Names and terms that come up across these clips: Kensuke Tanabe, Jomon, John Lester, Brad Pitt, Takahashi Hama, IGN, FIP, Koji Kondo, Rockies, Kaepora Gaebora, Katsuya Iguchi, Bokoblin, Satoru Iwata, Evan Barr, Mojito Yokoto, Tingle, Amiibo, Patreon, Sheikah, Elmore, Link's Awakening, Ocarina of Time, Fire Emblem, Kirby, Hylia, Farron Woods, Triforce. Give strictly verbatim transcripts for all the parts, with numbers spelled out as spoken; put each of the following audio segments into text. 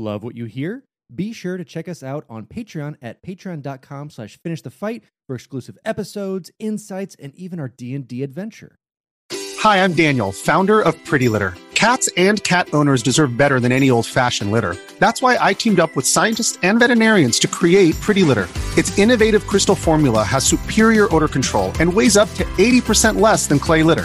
Love what you hear? Be sure to check us out on Patreon at patreon.com slash finish the fight for exclusive episodes, insights, and even our D and D adventure. Hi, I'm Daniel, founder of Pretty Litter. Cats and cat owners deserve better than any old-fashioned litter. That's why I teamed up with scientists and veterinarians to create Pretty Litter. Its innovative crystal formula has superior odor control and weighs up to eighty percent less than clay litter.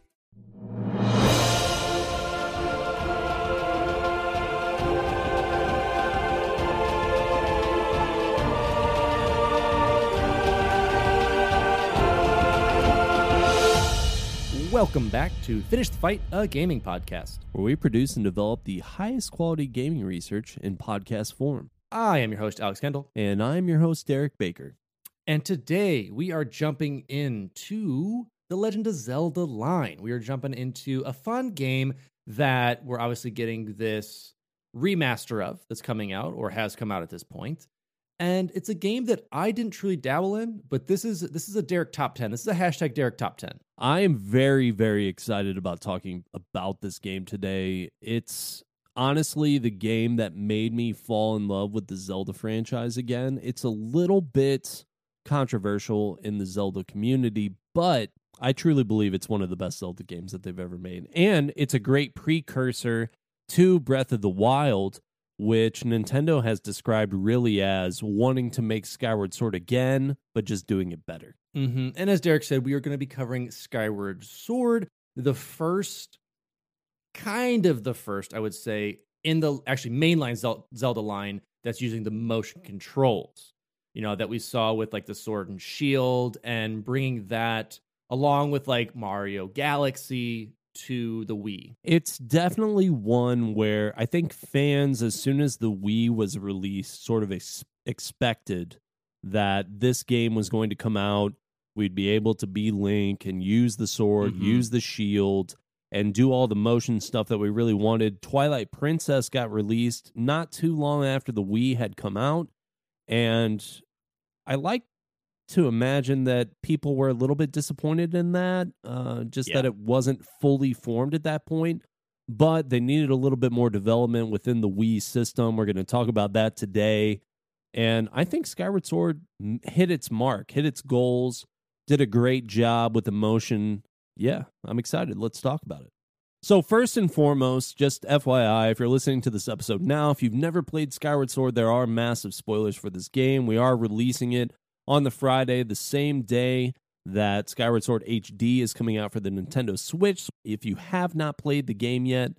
Welcome back to Finish the Fight, a gaming podcast, where we produce and develop the highest quality gaming research in podcast form. I am your host, Alex Kendall. And I'm your host, Derek Baker. And today, we are jumping into the Legend of Zelda line. We are jumping into a fun game that we're obviously getting this remaster of that's coming out, or has come out at this point. And it's a game that I didn't truly dabble in, but this is this is a Derek Top ten. This is a hashtag Derek Top ten. I am very, very excited about talking about this game today. It's honestly the game that made me fall in love with the Zelda franchise again. It's a little bit controversial in the Zelda community, but I truly believe it's one of the best Zelda games that they've ever made. And it's a great precursor to Breath of the Wild, which Nintendo has described really as wanting to make Skyward Sword again, but just doing it better. Mm-hmm. And as Derek said, we are going to be covering Skyward Sword, the first, kind of the first, I would say, in the actually mainline Zel- Zelda line that's using the motion controls, you know, that we saw with like the Sword and Shield, and bringing that along with like Mario Galaxy to the Wii. It's definitely one where I think fans, as soon as the Wii was released, sort of ex- expected that this game was going to come out. We'd be able to be Link and use the sword, mm-hmm. use the shield, and do all the motion stuff that we really wanted. Twilight Princess got released not too long after the Wii had come out, and I like to imagine that people were a little bit disappointed in that, uh, just yeah. that it wasn't fully formed at that point, but they needed a little bit more development within the Wii system. We're going to talk about that today. And I think Skyward Sword hit its mark, hit its goals, did a great job with the motion. Yeah, I'm excited. Let's talk about it. So first and foremost, just F Y I, if you're listening to this episode now, if you've never played Skyward Sword, there are massive spoilers for this game. We are releasing it on the Friday, the same day that Skyward Sword H D is coming out for the Nintendo Switch. If you have not played the game yet,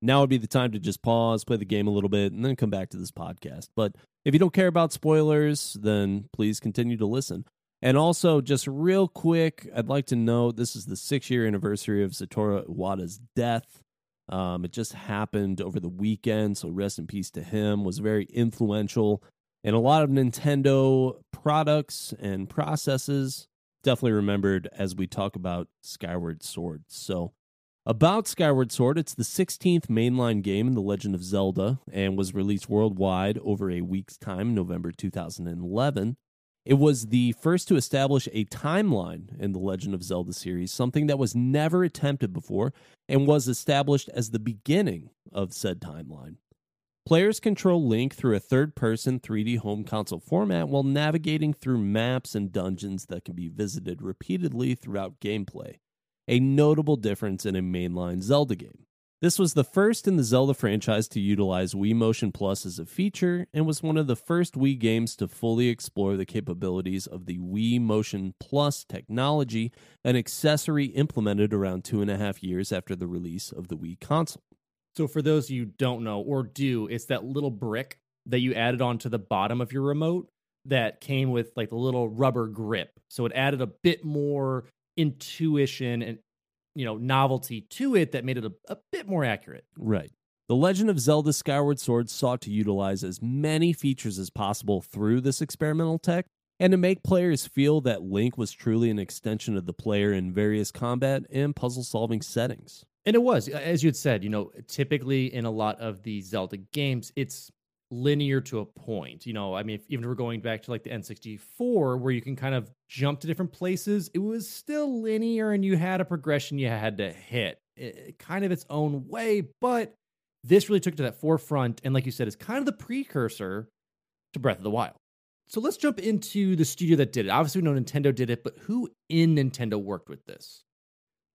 now would be the time to just pause, play the game a little bit, and then come back to this podcast. But if you don't care about spoilers, then please continue to listen. And also, just real quick, I'd like to note this is the six-year anniversary of Satoru Iwata's death. Um, it just happened over the weekend, so rest in peace to him. Was very influential and a lot of Nintendo products and processes, definitely remembered as we talk about Skyward Sword. So about Skyward Sword, it's the sixteenth mainline game in The Legend of Zelda and was released worldwide over a week's time, November two thousand eleven. It was the first to establish a timeline in The Legend of Zelda series, something that was never attempted before and was established as the beginning of said timeline. Players control Link through a third-person three D home console format while navigating through maps and dungeons that can be visited repeatedly throughout gameplay, a notable difference in a mainline Zelda game. This was the first in the Zelda franchise to utilize Wii Motion Plus as a feature and was one of the first Wii games to fully explore the capabilities of the Wii Motion Plus technology, an accessory implemented around two and a half years after the release of the Wii console. So for those you don't know or do, it's that little brick that you added onto the bottom of your remote that came with like the little rubber grip. So it added a bit more intuition and, you know, novelty to it that made it a, a bit more accurate. Right. The Legend of Zelda Skyward Sword sought to utilize as many features as possible through this experimental tech and to make players feel that Link was truly an extension of the player in various combat and puzzle-solving settings. And it was, as you had said, you know, typically in a lot of the Zelda games, it's linear to a point. You know, I mean, if, even if we're going back to like the N sixty-four, where you can kind of jump to different places, it was still linear and you had a progression you had to hit, it, kind of its own way. But this really took it to that forefront. And like you said, it's kind of the precursor to Breath of the Wild. So let's jump into the studio that did it. Obviously, we know Nintendo did it, but who in Nintendo worked with this?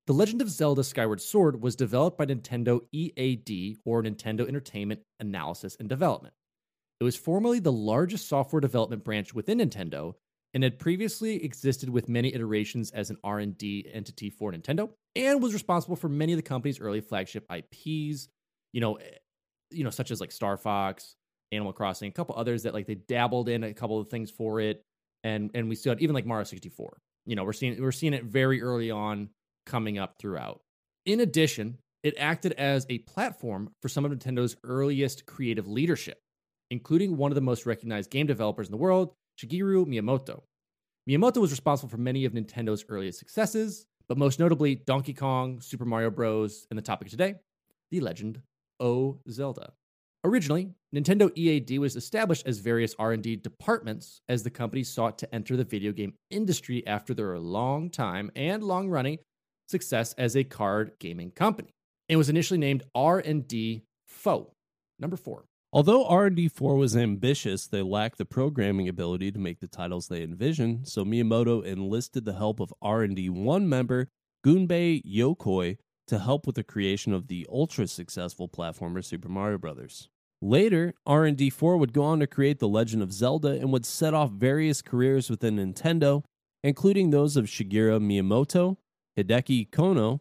The Legend of Zelda Skyward Sword was developed by Nintendo E A D, or Nintendo Entertainment Analysis and Development. It was formerly the largest software development branch within Nintendo and had previously existed with many iterations as an R and D entity for Nintendo and was responsible for many of the company's early flagship I Ps, you know, you know, such as like Star Fox, Animal Crossing, a couple others that like they dabbled in a couple of things for it. And and we still had even like Mario sixty-four. You know, we're seeing we're seeing it very early on coming up throughout. In addition, it acted as a platform for some of Nintendo's earliest creative leadership, including one of the most recognized game developers in the world, Shigeru Miyamoto. Miyamoto was responsible for many of Nintendo's earliest successes, but most notably Donkey Kong, Super Mario Bros., and the topic today, The Legend of Zelda. Originally, Nintendo E A D was established as various R and D departments as the company sought to enter the video game industry after their long time and long-running success as a card gaming company. It was initially named R and D four, number four. Although R and D four was ambitious, they lacked the programming ability to make the titles they envisioned, so Miyamoto enlisted the help of R and D one member Gunbei Yokoi to help with the creation of the ultra-successful platformer Super Mario Bros. Later, R and D four would go on to create The Legend of Zelda and would set off various careers within Nintendo, including those of Shigeru Miyamoto, Hideki Kono,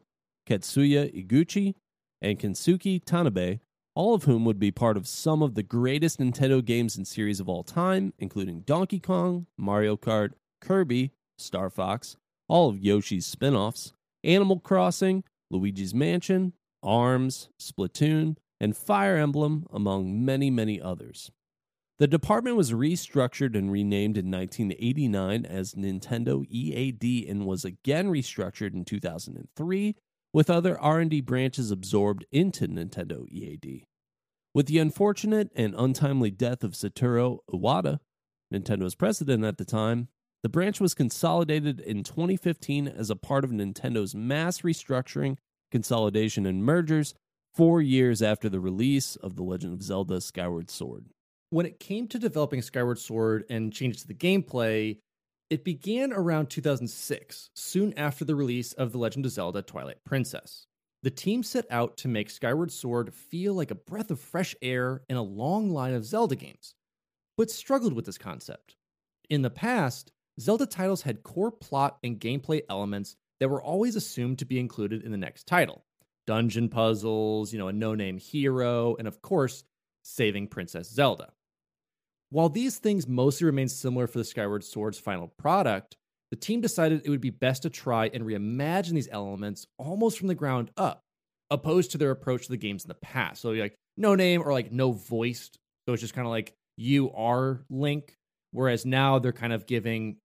Katsuya Iguchi, and Kensuke Tanabe, all of whom would be part of some of the greatest Nintendo games and series of all time, including Donkey Kong, Mario Kart, Kirby, Star Fox, all of Yoshi's spin-offs, Animal Crossing, Luigi's Mansion, ARMS, Splatoon, and Fire Emblem, among many, many others. The department was restructured and renamed in nineteen eighty-nine as Nintendo E A D and was again restructured in two thousand three, with other R and D branches absorbed into Nintendo E A D. With the unfortunate and untimely death of Satoru Iwata, Nintendo's president at the time, the branch was consolidated in twenty fifteen as a part of Nintendo's mass restructuring, consolidation, and mergers four years after the release of The Legend of Zelda Skyward Sword. When it came to developing Skyward Sword and changes to the gameplay, it began around two thousand six, soon after the release of The Legend of Zelda Twilight Princess. The team set out to make Skyward Sword feel like a breath of fresh air in a long line of Zelda games, but struggled with this concept. In the past, Zelda titles had core plot and gameplay elements that were always assumed to be included in the next title. Dungeon puzzles, you know, a no-name hero, and of course, saving Princess Zelda. While these things mostly remained similar for the Skyward Sword's final product, the team decided it would be best to try and reimagine these elements almost from the ground up, opposed to their approach to the games in the past. So like no-name or like no-voiced, so it's just kind of like you are Link, whereas now they're kind of giving...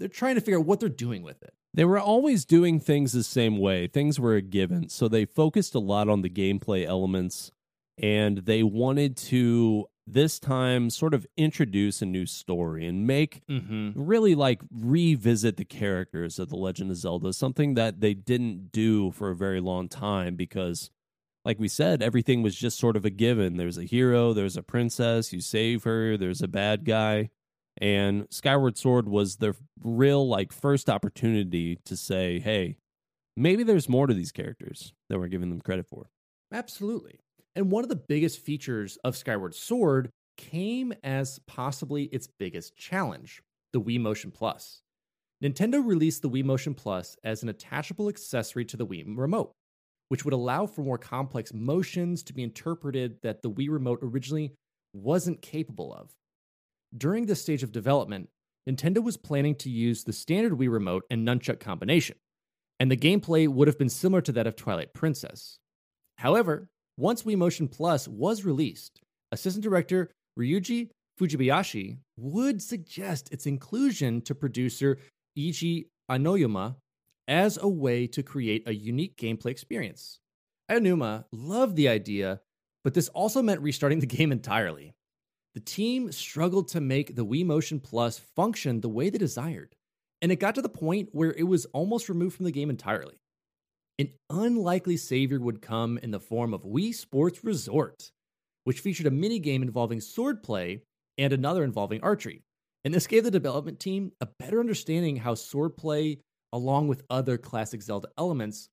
They're trying to figure out what they're doing with it. They were always doing things the same way. Things were a given. So they focused a lot on the gameplay elements, and they wanted to, this time, sort of introduce a new story and make, mm-hmm. really like revisit the characters of The Legend of Zelda, something that they didn't do for a very long time because, like we said, everything was just sort of a given. There's a hero, there's a princess, you save her, there's a bad guy. And Skyward Sword was their real, like, first opportunity to say, hey, maybe there's more to these characters than we're giving them credit for. Absolutely. And one of the biggest features of Skyward Sword came as possibly its biggest challenge, the Wii Motion Plus. Nintendo released the Wii Motion Plus as an attachable accessory to the Wii Remote, which would allow for more complex motions to be interpreted that the Wii Remote originally wasn't capable of. During this stage of development, Nintendo was planning to use the standard Wii Remote and Nunchuck combination, and the gameplay would have been similar to that of Twilight Princess. However, once Wii Motion Plus was released, Assistant Director Ryuji Fujibayashi would suggest its inclusion to producer Eiji Aonuma as a way to create a unique gameplay experience. Aonuma loved the idea, but this also meant restarting the game entirely. the team struggled to make the Wii Motion Plus function the way they desired, and it got to the point where it was almost removed from the game entirely. An unlikely savior would come in the form of Wii Sports Resort, which featured a minigame involving swordplay and another involving archery. And this gave the development team a better understanding how swordplay, along with other classic Zelda elements,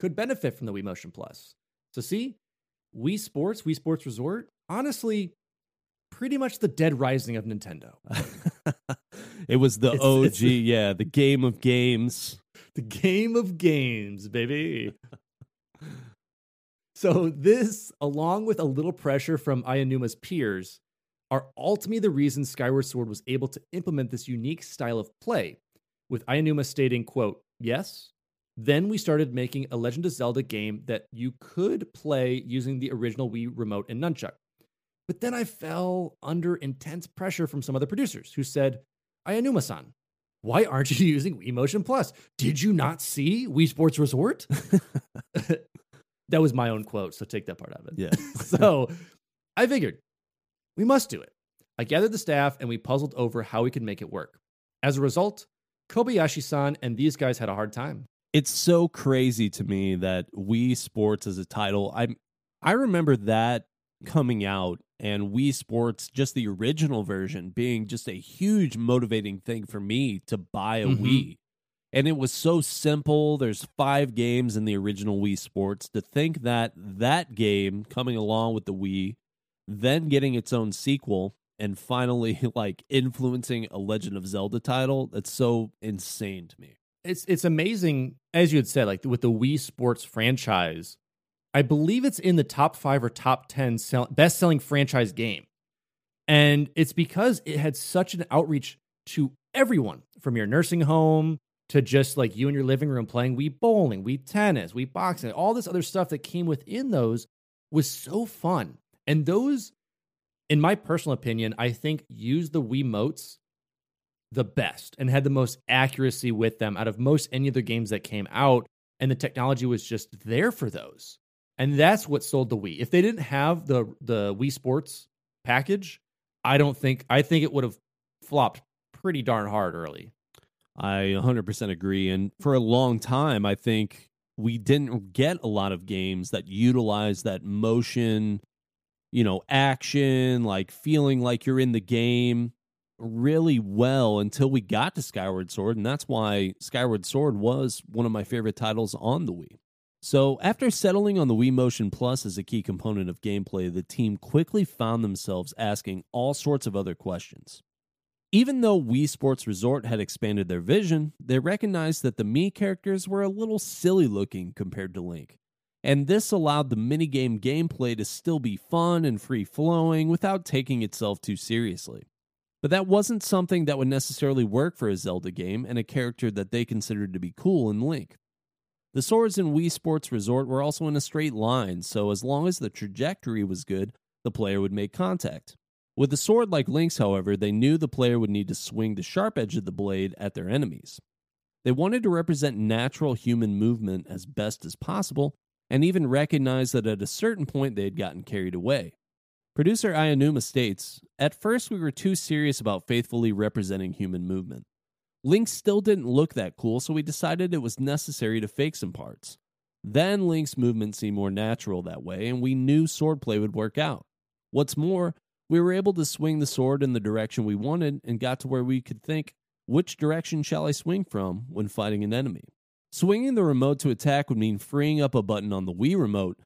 could benefit from the Wii Motion Plus. So see, Wii Sports, Wii Sports Resort, honestly, pretty much the Dead Rising of Nintendo. It was the it's, O G, it's the, yeah, the game of games. The game of games, baby. So this, along with a little pressure from Aonuma's peers, are ultimately the reason Skyward Sword was able to implement this unique style of play, with Aonuma stating, quote, "Yes, then we started making a Legend of Zelda game that you could play using the original Wii Remote and Nunchuck. But then I fell under intense pressure from some other producers who said, Aonuma-san, why aren't you using Wii Motion Plus? Did you not see Wii Sports Resort?" That was my own quote, so take that part out of it. Yeah. So I figured, we must do it. I gathered the staff and we puzzled over how we could make it work. As a result, Kobayashi-san and these guys had a hard time. It's so crazy to me that Wii Sports as a title, I I remember that coming out and Wii Sports, just the original version, being just a huge motivating thing for me to buy a mm-hmm. Wii. And it was so simple. There's five games in the original Wii Sports. To think that that game coming along with the Wii, then getting its own sequel, and finally like influencing a Legend of Zelda title, that's so insane to me. It's it's amazing, as you had said, like with the Wii Sports franchise, I believe it's in the top five or top ten sell- best-selling franchise game. And it's because it had such an outreach to everyone, from your nursing home to just like you in your living room playing Wii bowling, Wii tennis, Wii boxing, all this other stuff that came within those was so fun. And those, in my personal opinion, I think used the Wiimotes the best and had the most accuracy with them out of most any of the games that came out. And the technology was just there for those. And that's what sold the Wii. If they didn't have the, the Wii Sports package, I don't think, I think it would have flopped pretty darn hard early. I one hundred percent agree. And for a long time, I think we didn't get a lot of games that utilize that motion, you know, action, like feeling like you're in the game really well until we got to Skyward Sword. And that's why Skyward Sword was one of my favorite titles on the Wii. So after settling on the Wii Motion Plus as a key component of gameplay, the team quickly found themselves asking all sorts of other questions. Even though Wii Sports Resort had expanded their vision, they recognized that the Mii characters were a little silly looking compared to Link. And this allowed the minigame gameplay to still be fun and free-flowing without taking itself too seriously. But that wasn't something that would necessarily work for a Zelda game and a character that they considered to be cool in Link. The swords in Wii Sports Resort were also in a straight line, so as long as the trajectory was good, the player would make contact. With a sword like Link's, however, they knew the player would need to swing the sharp edge of the blade at their enemies. They wanted to represent natural human movement as best as possible, and even recognized that at a certain point they had gotten carried away. Producer Aonuma states, "At first we were too serious about faithfully representing human movement. Link still didn't look that cool, so we decided it was necessary to fake some parts. Then Link's movement seemed more natural that way, and we knew swordplay would work out. What's more, we were able to swing the sword in the direction we wanted and got to where we could think, which direction shall I swing from when fighting an enemy? Swinging the remote to attack would mean freeing up a button on the Wii remote.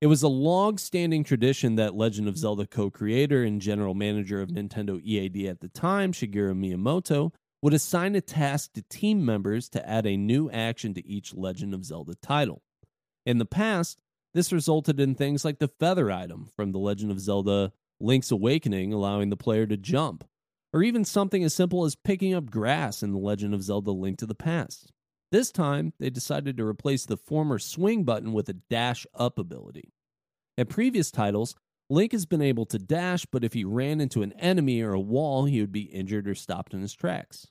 It was a long-standing tradition that Legend of Zelda co-creator and general manager of Nintendo E A D at the time, Shigeru Miyamoto, would assign a task to team members to add a new action to each Legend of Zelda title. In the past, this resulted in things like the feather item from the Legend of Zelda Link's Awakening allowing the player to jump, or even something as simple as picking up grass in the Legend of Zelda Link to the Past. This time, they decided to replace the former swing button with a dash-up ability. In previous titles, Link has been able to dash, but if he ran into an enemy or a wall, he would be injured or stopped in his tracks.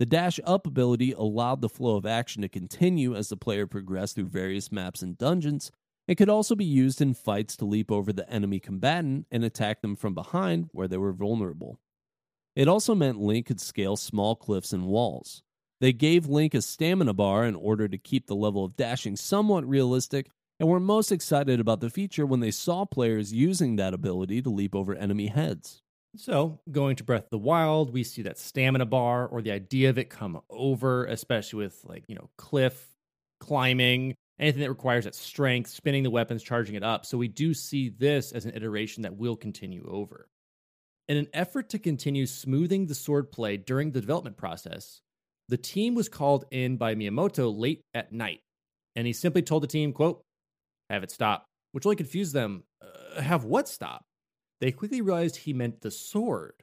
The dash-up ability allowed the flow of action to continue as the player progressed through various maps and dungeons, It could also be used in fights to leap over the enemy combatant and attack them from behind where they were vulnerable. It also meant Link could scale small cliffs and walls. They gave Link a stamina bar in order to keep the level of dashing somewhat realistic, and were most excited about the feature when they saw players using that ability to leap over enemy heads. So, going to Breath of the Wild, we see that stamina bar, or the idea of it, come over, especially with, like, you know, cliff climbing, anything that requires that strength, spinning the weapons, charging it up. So we do see this as an iteration that will continue over. In an effort to continue smoothing the swordplay during the development process, the team was called in by Miyamoto late at night, and he simply told the team, quote, "Have it stop," which really confused them. Uh, have what stop? They quickly realized he meant the sword.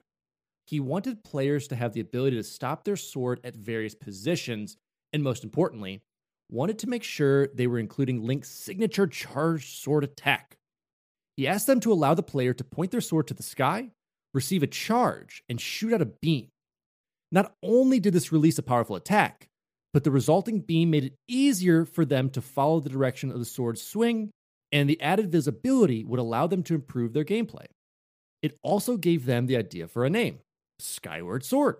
He wanted players to have the ability to stop their sword at various positions, and most importantly, wanted to make sure they were including Link's signature charged sword attack. He asked them to allow the player to point their sword to the sky, receive a charge, and shoot out a beam. Not only did this release a powerful attack, but the resulting beam made it easier for them to follow the direction of the sword's swing, and the added visibility would allow them to improve their gameplay. It also gave them the idea for a name, Skyward Sword.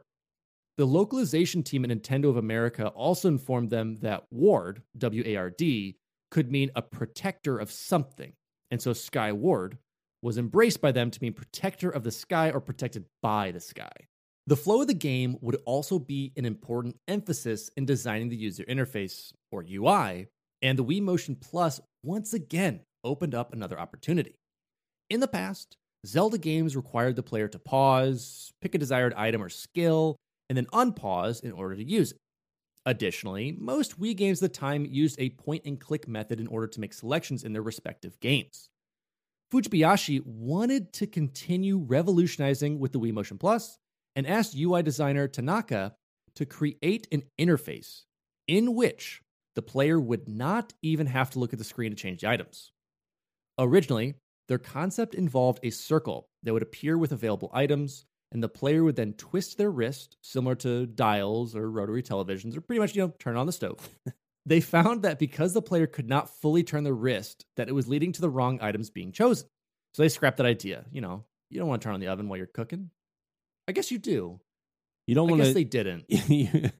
The localization team at Nintendo of America also informed them that Ward, W A R D, could mean a protector of something, and so Skyward was embraced by them to mean protector of the sky or protected by the sky. The flow of the game would also be an important emphasis in designing the user interface, or U I, and the Wii Motion Plus once again opened up another opportunity. In the past, Zelda games required the player to pause, pick a desired item or skill, and then unpause in order to use it. Additionally, most Wii games at the time used a point-and-click method in order to make selections in their respective games. Fujibayashi wanted to continue revolutionizing with the Wii Motion Plus, and asked U I designer Tanaka to create an interface in which the player would not even have to look at the screen to change the items. Originally, their concept involved a circle that would appear with available items, and the player would then twist their wrist, similar to dials or rotary televisions, or pretty much, you know, turn on the stove. They found that because the player could not fully turn the wrist, that it was leading to the wrong items being chosen. So they scrapped that idea. You know, you don't want to turn on the oven while you're cooking. I guess you do. You don't want to. I guess they didn't.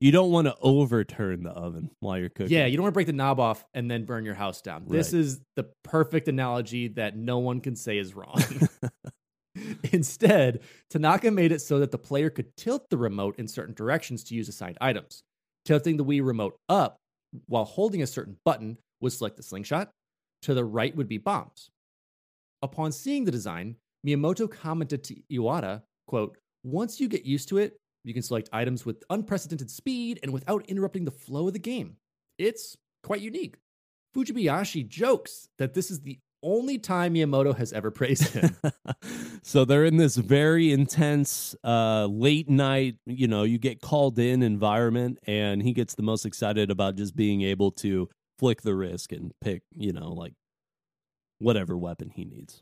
You don't want to overturn the oven while you're cooking. Yeah, you don't want to break the knob off and then burn your house down. Right. This is the perfect analogy that no one can say is wrong. Instead, Tanaka made it so that the player could tilt the remote in certain directions to use assigned items. Tilting the Wii remote up while holding a certain button was select the slingshot. To the right would be bombs. Upon seeing the design, Miyamoto commented to Iwata, quote, "Once you get used to it, you can select items with unprecedented speed and without interrupting the flow of the game. It's quite unique." Fujibayashi jokes that this is the only time Miyamoto has ever praised him. So they're in this very intense, uh, late night, you know, you get called in environment, and he gets the most excited about just being able to flick the wrist and pick, you know, like whatever weapon he needs.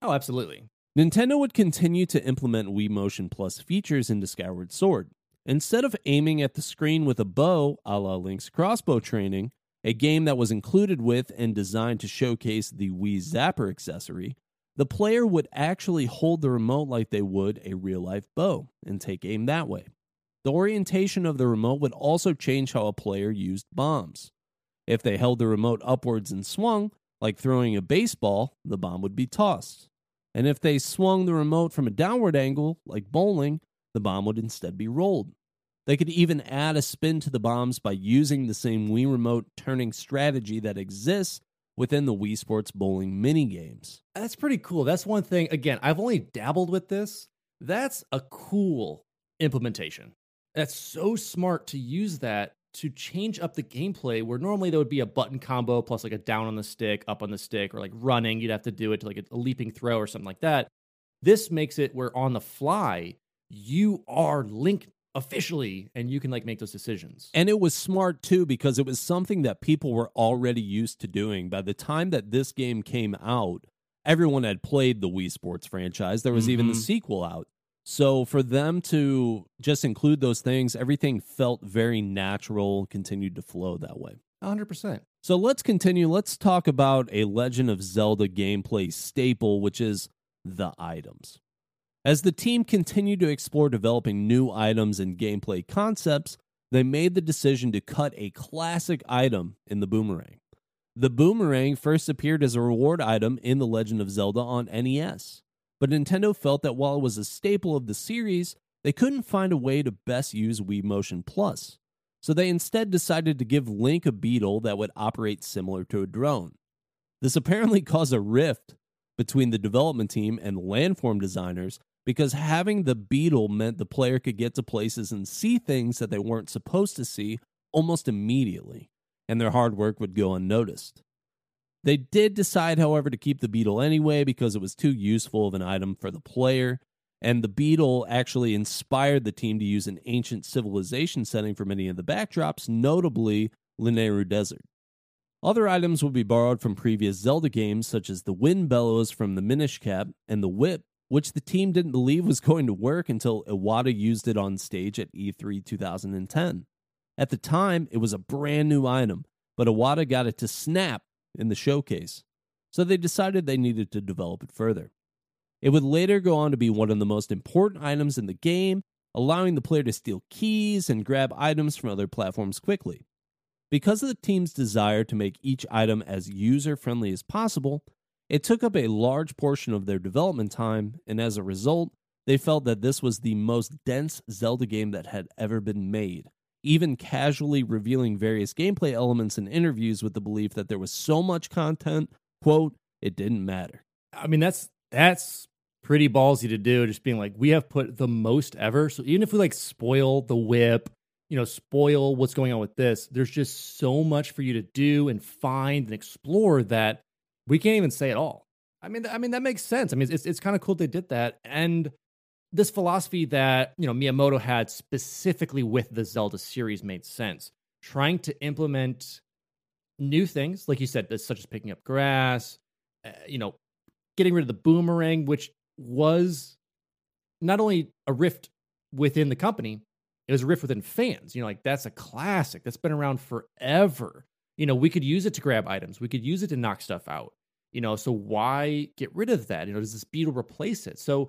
Oh, absolutely. Nintendo would continue to implement Wii Motion Plus features into Skyward Sword. Instead of aiming at the screen with a bow, a la Link's Crossbow Training, a game that was included with and designed to showcase the Wii Zapper accessory, the player would actually hold the remote like they would a real-life bow and take aim that way. The orientation of the remote would also change how a player used bombs. If they held the remote upwards and swung, like throwing a baseball, the bomb would be tossed. And if they swung the remote from a downward angle, like bowling, the bomb would instead be rolled. They could even add a spin to the bombs by using the same Wii remote turning strategy that exists within the Wii Sports bowling minigames. That's pretty cool. That's one thing. Again, I've only dabbled with this. That's a cool implementation. That's so smart to use that to change up the gameplay, where normally there would be a button combo plus like a down on the stick, up on the stick, or like running, you'd have to do it to like a leaping throw or something like that. This makes it where on the fly, you are Link officially, and you can like make those decisions. And it was smart too, because it was something that people were already used to doing. By the time that this game came out, everyone had played the Wii Sports franchise. There was mm-hmm. even the sequel out. So for them to just include those things, everything felt very natural, continued to flow that way. one hundred percent. So let's continue. Let's talk about a Legend of Zelda gameplay staple, which is the items. As the team continued to explore developing new items and gameplay concepts, they made the decision to cut a classic item in the boomerang. The boomerang first appeared as a reward item in The Legend of Zelda on N E S, but Nintendo felt that while it was a staple of the series, they couldn't find a way to best use Wii Motion Plus. So they instead decided to give Link a beetle that would operate similar to a drone. This apparently caused a rift between the development team and landform designers, because having the beetle meant the player could get to places and see things that they weren't supposed to see almost immediately, and their hard work would go unnoticed. They did decide, however, to keep the beetle anyway because it was too useful of an item for the player. And the beetle actually inspired the team to use an ancient civilization setting for many of the backdrops, notably Lineru Desert. Other items would be borrowed from previous Zelda games, such as the wind bellows from the Minish Cap and the whip, which the team didn't believe was going to work until Iwata used it on stage at E three twenty ten. At the time, it was a brand new item, but Iwata got it to snap in the showcase, so they decided they needed to develop it further. It would later go on to be one of the most important items in the game, allowing the player to steal keys and grab items from other platforms quickly. Because of the team's desire to make each item as user-friendly as possible, it took up a large portion of their development time, and as a result, they felt that this was the most dense Zelda game that had ever been made, even casually revealing various gameplay elements in interviews with the belief that there was so much content, quote, it didn't matter. I mean, that's that's... pretty ballsy to do, just being like, we have put the most ever. So even if we like spoil the whip, you know, spoil what's going on with this, there's just so much for you to do and find and explore that we can't even say it all. I mean, I mean, that makes sense. I mean, it's it's kind of cool they did that. And this philosophy that, you know, Miyamoto had specifically with the Zelda series made sense. Trying to implement new things, like you said, such as picking up grass, uh, you know, getting rid of the boomerang, which was not only a rift within the company, it was a rift within fans. You know, like that's a classic that's been around forever. You know, we could use it to grab items. We could use it to knock stuff out, you know, so why get rid of that? You know, does this beetle replace it? So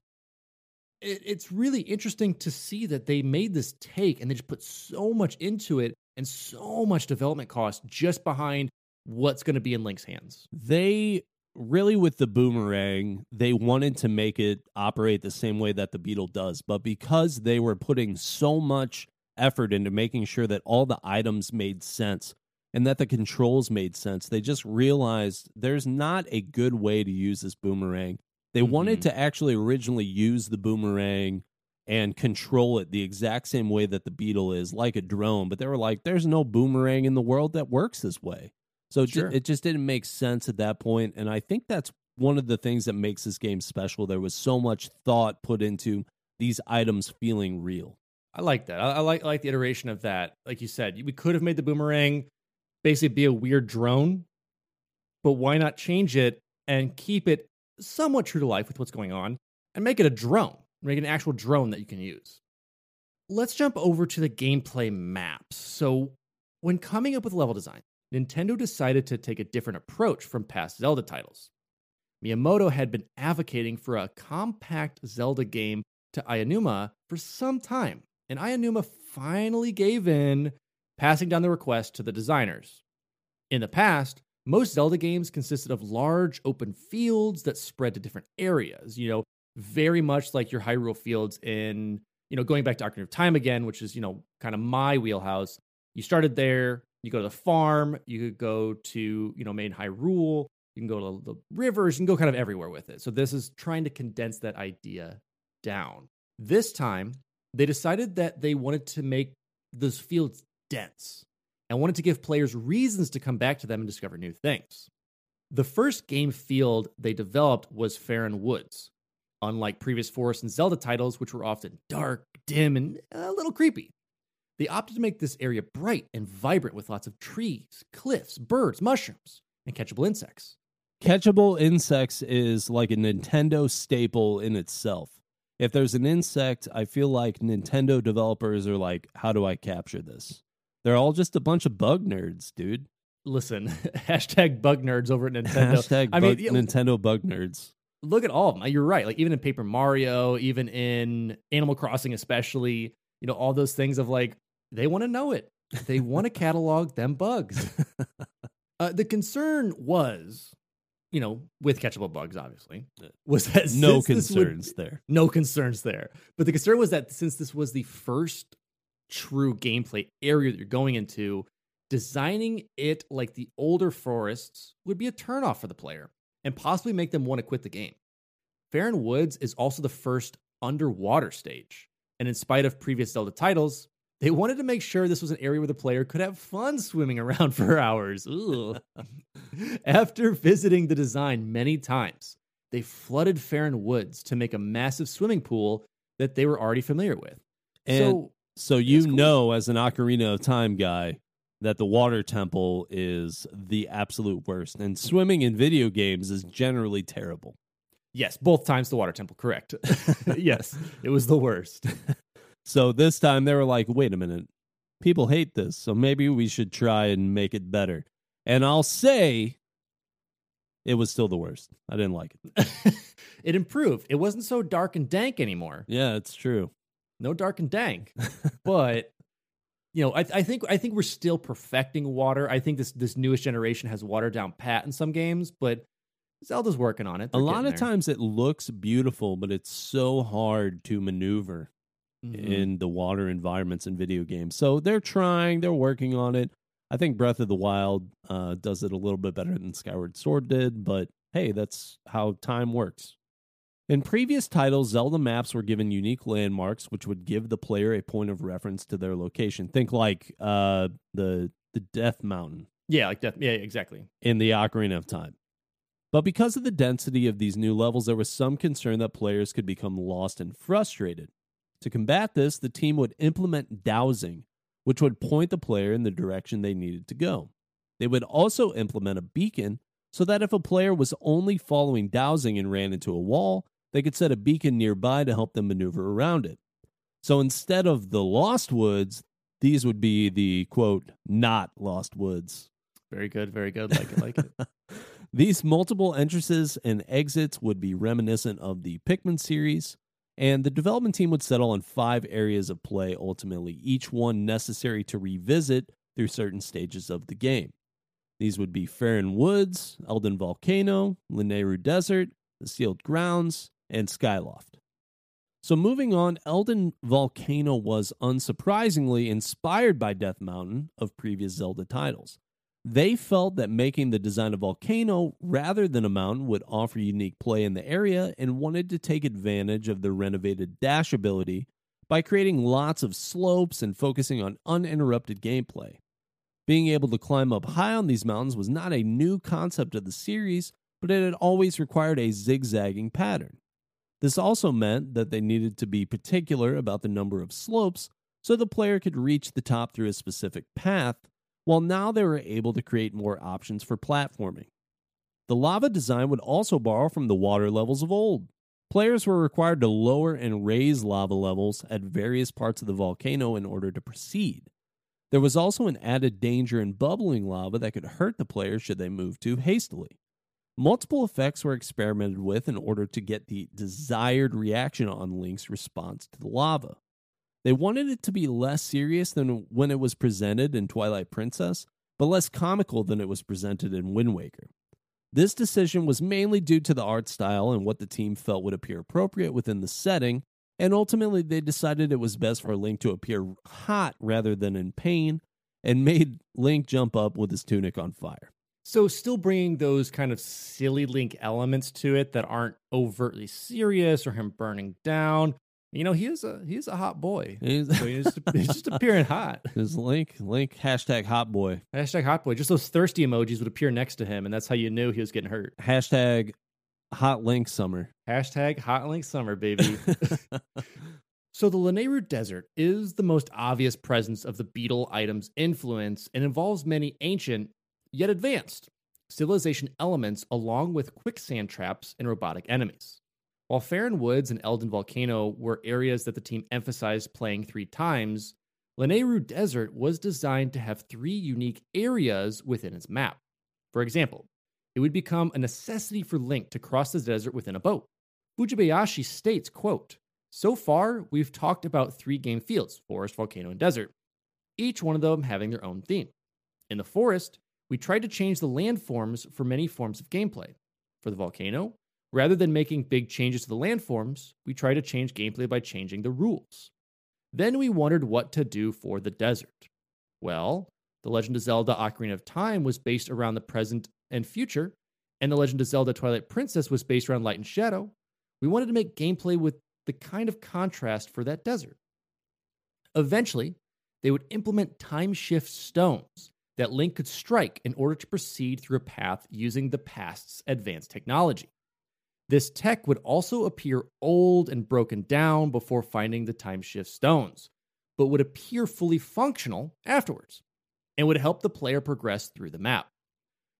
it, it's really interesting to see that they made this take and they just put so much into it and so much development cost just behind what's going to be in Link's hands. They... Really, with the boomerang, they wanted to make it operate the same way that the beetle does. But because they were putting so much effort into making sure that all the items made sense and that the controls made sense, they just realized there's not a good way to use this boomerang. They mm-hmm. wanted to actually originally use the boomerang and control it the exact same way that the beetle is, like a drone. But they were like, there's no boomerang in the world that works this way. So sure. It just didn't make sense at that point, and I think that's one of the things that makes this game special. There was so much thought put into these items feeling real. I like that. I, I like like the iteration of that. Like you said, we could have made the boomerang basically be a weird drone, but why not change it and keep it somewhat true to life with what's going on and make it a drone, make it an actual drone that you can use. Let's jump over to the gameplay maps. So when coming up with level design, Nintendo decided to take a different approach from past Zelda titles. Miyamoto had been advocating for a compact Zelda game to Aonuma for some time, and Aonuma finally gave in, passing down the request to the designers. In the past, most Zelda games consisted of large open fields that spread to different areas, you know, very much like your Hyrule fields in, you know, going back to Ocarina of Time again, which is, you know, kind of my wheelhouse. You started there. You go to the farm, you could go to, you know, main Hyrule, you can go to the rivers, you can go kind of everywhere with it. So this is trying to condense that idea down. This time, they decided that they wanted to make those fields dense and wanted to give players reasons to come back to them and discover new things. The first game field they developed was Faerun Woods. Unlike previous forests and Zelda titles, which were often dark, dim, and a little creepy, they opted to make this area bright and vibrant with lots of trees, cliffs, birds, mushrooms, and catchable insects. Catchable insects is like a Nintendo staple in itself. If there's an insect, I feel like Nintendo developers are like, how do I capture this? They're all just a bunch of bug nerds, dude. listen, hashtag bug nerds over at Nintendo. Hashtag I bug, mean, Nintendo bug nerds. Look at all of them. You're right. Like even in Paper Mario, even in Animal Crossing, especially, you know, all those things of like, they want to know it. They want to catalog them bugs. Uh, the concern was, you know, with catchable bugs, obviously, was that no concerns would, there. No concerns there. But the concern was that since this was the first true gameplay area that you're going into, designing it like the older forests would be a turnoff for the player and possibly make them want to quit the game. Farron Woods is also the first underwater stage, and in spite of previous Zelda titles, they wanted to make sure this was an area where the player could have fun swimming around for hours. Ooh. After visiting the design many times, they flooded Farron Woods to make a massive swimming pool that they were already familiar with. And so, so you cool. know, as an Ocarina of Time guy, that the water temple is the absolute worst. And swimming in video games is generally terrible. Yes, both times the water temple, correct. Yes, it was the worst. So this time they were like, wait a minute, people hate this, so maybe we should try and make it better. And I'll say it was still the worst. I didn't like it. It improved. It wasn't so dark and dank anymore. Yeah, it's true. No dark and dank. But, you know, I, I think I think we're still perfecting water. I think this, this newest generation has water down pat in some games, but Zelda's working on it. They're a lot of there. Times it looks beautiful, but it's so hard to maneuver in the water environments in video games. So they're trying, they're working on it. I think Breath of the Wild uh, does it a little bit better than Skyward Sword did, but hey, that's how time works. In previous titles, Zelda maps were given unique landmarks, which would give the player a point of reference to their location. Think like uh, the the Death Mountain. Yeah, like Death. Yeah, exactly. In the Ocarina of Time. But because of the density of these new levels, there was some concern that players could become lost and frustrated. To combat this, the team would implement dowsing, which would point the player in the direction they needed to go. They would also implement a beacon so that if a player was only following dowsing and ran into a wall, they could set a beacon nearby to help them maneuver around it. So instead of the Lost Woods, these would be the, quote, not Lost Woods. Very good, very good. Like it, like it. These multiple entrances and exits would be reminiscent of the Pikmin series. And the development team would settle on five areas of play, ultimately, each one necessary to revisit through certain stages of the game. These would be Farron Woods, Elden Volcano, Lineru Desert, the Sealed Grounds, and Skyloft. So moving on, Elden Volcano was unsurprisingly inspired by Death Mountain of previous Zelda titles. They felt that making the design a volcano rather than a mountain would offer unique play in the area and wanted to take advantage of the renovated dash ability by creating lots of slopes and focusing on uninterrupted gameplay. Being able to climb up high on these mountains was not a new concept of the series, but it had always required a zigzagging pattern. This also meant that they needed to be particular about the number of slopes so the player could reach the top through a specific path. While now they were able to create more options for platforming. The lava design would also borrow from the water levels of old. Players were required to lower and raise lava levels at various parts of the volcano in order to proceed. There was also an added danger in bubbling lava that could hurt the player should they move too hastily. Multiple effects were experimented with in order to get the desired reaction on Link's response to the lava. They wanted it to be less serious than when it was presented in Twilight Princess, but less comical than it was presented in Wind Waker. This decision was mainly due to the art style and what the team felt would appear appropriate within the setting, and ultimately they decided it was best for Link to appear hot rather than in pain, and made Link jump up with his tunic on fire. So still bringing those kind of silly Link elements to it that aren't overtly serious or him burning down. You know, he is a he's a hot boy. He's, so he's, just, he's just appearing hot. His Link, Link, hashtag hot boy. Hashtag hot boy. Just those thirsty emojis would appear next to him, and that's how you knew he was getting hurt. Hashtag hot Link summer. Hashtag hot Link summer, baby. So the Lineru Desert is the most obvious presence of the beetle item's influence and involves many ancient, yet advanced, civilization elements along with quicksand traps and robotic enemies. While Farron Woods and Elden Volcano were areas that the team emphasized playing three times, Lanayru Desert was designed to have three unique areas within its map. For example, it would become a necessity for Link to cross the desert within a boat. Fujibayashi states, quote, "So far, we've talked about three game fields, forest, volcano, and desert, each one of them having their own theme. In the forest, we tried to change the landforms for many forms of gameplay. For the volcano, rather than making big changes to the landforms, we tried to change gameplay by changing the rules. Then we wondered what to do for the desert. Well, The Legend of Zelda Ocarina of Time was based around the present and future, and The Legend of Zelda Twilight Princess was based around light and shadow. We wanted to make gameplay with the kind of contrast for that desert. Eventually, they would implement time shift stones that Link could strike in order to proceed through a path using the past's advanced technology. This tech would also appear old and broken down before finding the time shift stones, but would appear fully functional afterwards, and would help the player progress through the map.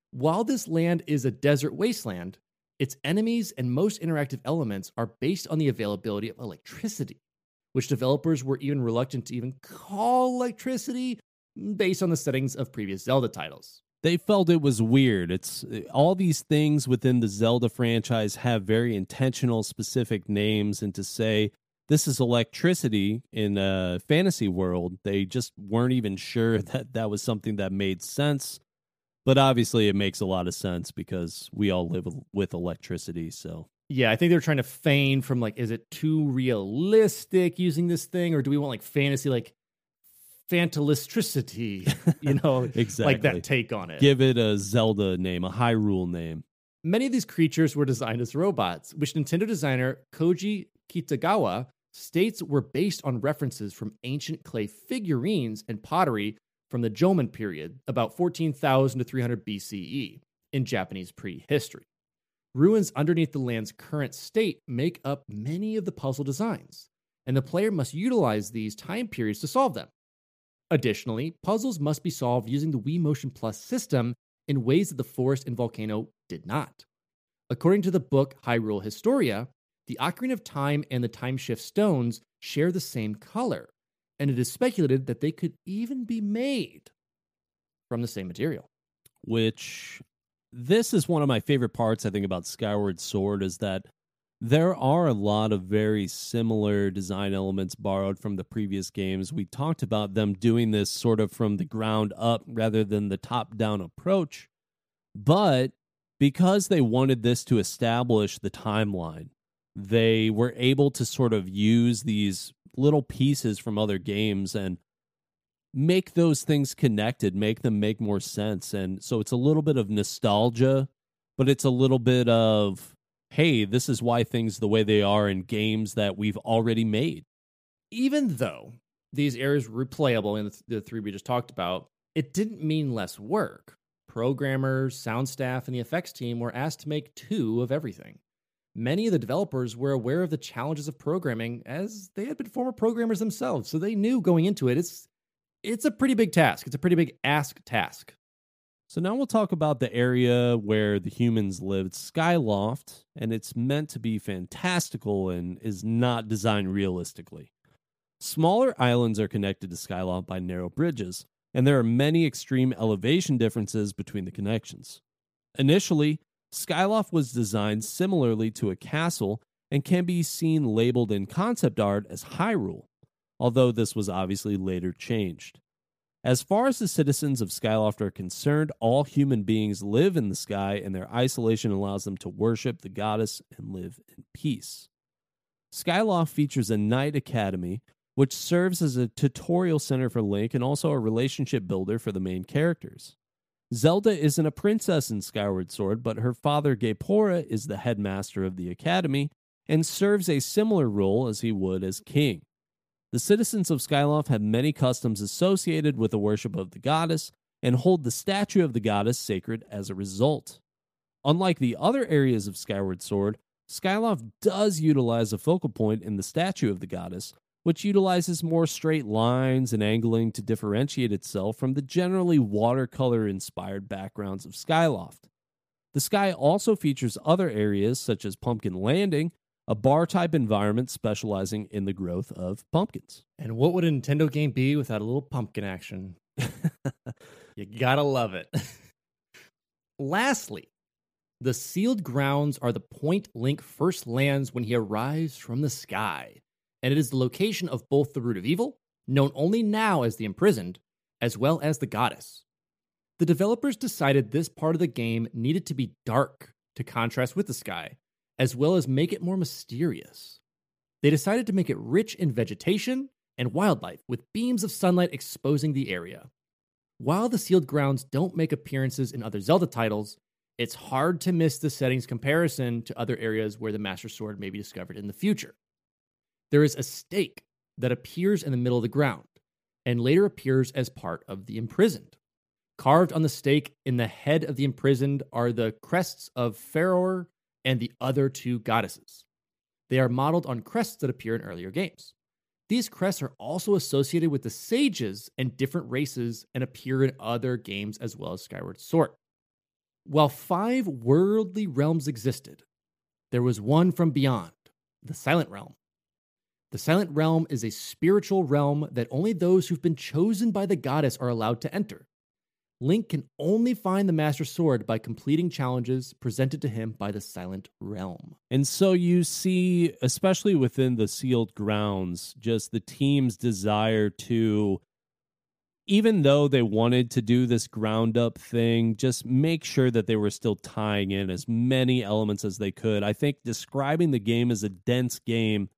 While this land is a desert wasteland, its enemies and most interactive elements are based on the availability of electricity, which developers were even reluctant to even call electricity based on the settings of previous Zelda titles. They felt it was weird. It's all these things within the Zelda franchise have very intentional, specific names, and to say this is electricity in a fantasy world, they just weren't even sure that that was something that made sense. But obviously it makes a lot of sense because we all live with electricity, so. Yeah, I think they're trying to feign from, like, is it too realistic using this thing? Or do we want, like, fantasy, like, Fantalictricity, you know, exactly. Like that take on it. Give it a Zelda name, a Hyrule name. Many of these creatures were designed as robots, which Nintendo designer Koji Kitagawa states were based on references from ancient clay figurines and pottery from the Jomon period, about fourteen thousand to three hundred B C E, in Japanese prehistory. Ruins underneath the land's current state make up many of the puzzle designs, and the player must utilize these time periods to solve them. Additionally, puzzles must be solved using the Wii Motion Plus system in ways that the forest and volcano did not. According to the book Hyrule Historia, the Ocarina of Time and the Time Shift Stones share the same color, and it is speculated that they could even be made from the same material. Which, this is one of my favorite parts, I think, about Skyward Sword, is that there are a lot of very similar design elements borrowed from the previous games. We talked about them doing this sort of from the ground up rather than the top-down approach. But because they wanted this to establish the timeline, they were able to sort of use these little pieces from other games and make those things connected, make them make more sense. And so it's a little bit of nostalgia, but it's a little bit of, hey, this is why things the way they are in games that we've already made. Even though these areas were replayable in the, th- the three we just talked about, it didn't mean less work. Programmers, sound staff, and the effects team were asked to make two of everything. Many of the developers were aware of the challenges of programming as they had been former programmers themselves, so they knew going into it, it's, it's a pretty big task. It's a pretty big ask task. So now we'll talk about the area where the humans lived, Skyloft, and it's meant to be fantastical and is not designed realistically. Smaller islands are connected to Skyloft by narrow bridges, and there are many extreme elevation differences between the connections. Initially, Skyloft was designed similarly to a castle and can be seen labeled in concept art as Hyrule, although this was obviously later changed. As far as the citizens of Skyloft are concerned, all human beings live in the sky, and their isolation allows them to worship the goddess and live in peace. Skyloft features a knight academy, which serves as a tutorial center for Link and also a relationship builder for the main characters. Zelda isn't a princess in Skyward Sword, but her father, Gaepora, is the headmaster of the academy and serves a similar role as he would as king. The citizens of Skyloft have many customs associated with the worship of the goddess and hold the statue of the goddess sacred as a result. Unlike the other areas of Skyward Sword, Skyloft does utilize a focal point in the statue of the goddess, which utilizes more straight lines and angling to differentiate itself from the generally watercolor-inspired backgrounds of Skyloft. The sky also features other areas such as Pumpkin Landing, a bar-type environment specializing in the growth of pumpkins. And what would a Nintendo game be without a little pumpkin action? You gotta love it. Lastly, the sealed grounds are the point Link first lands when he arrives from the sky, and it is the location of both the Root of Evil, known only now as the Imprisoned, as well as the Goddess. The developers decided this part of the game needed to be dark to contrast with the sky, as well as make it more mysterious. They decided to make it rich in vegetation and wildlife, with beams of sunlight exposing the area. While the sealed grounds don't make appearances in other Zelda titles, it's hard to miss the setting's comparison to other areas where the Master Sword may be discovered in the future. There is a stake that appears in the middle of the ground, and later appears as part of the Imprisoned. Carved on the stake in the head of the Imprisoned are the crests of Pharaoh and the other two goddesses. They are modeled on crests that appear in earlier games. These crests are also associated with the sages and different races and appear in other games as well as Skyward Sword. While five worldly realms existed, there was one from beyond, the Silent Realm. The Silent Realm is a spiritual realm that only those who've been chosen by the goddess are allowed to enter. Link can only find the Master Sword by completing challenges presented to him by the Silent Realm. And so you see, especially within the sealed grounds, just the team's desire to, even though they wanted to do this ground-up thing, just make sure that they were still tying in as many elements as they could. I think describing the game as a dense game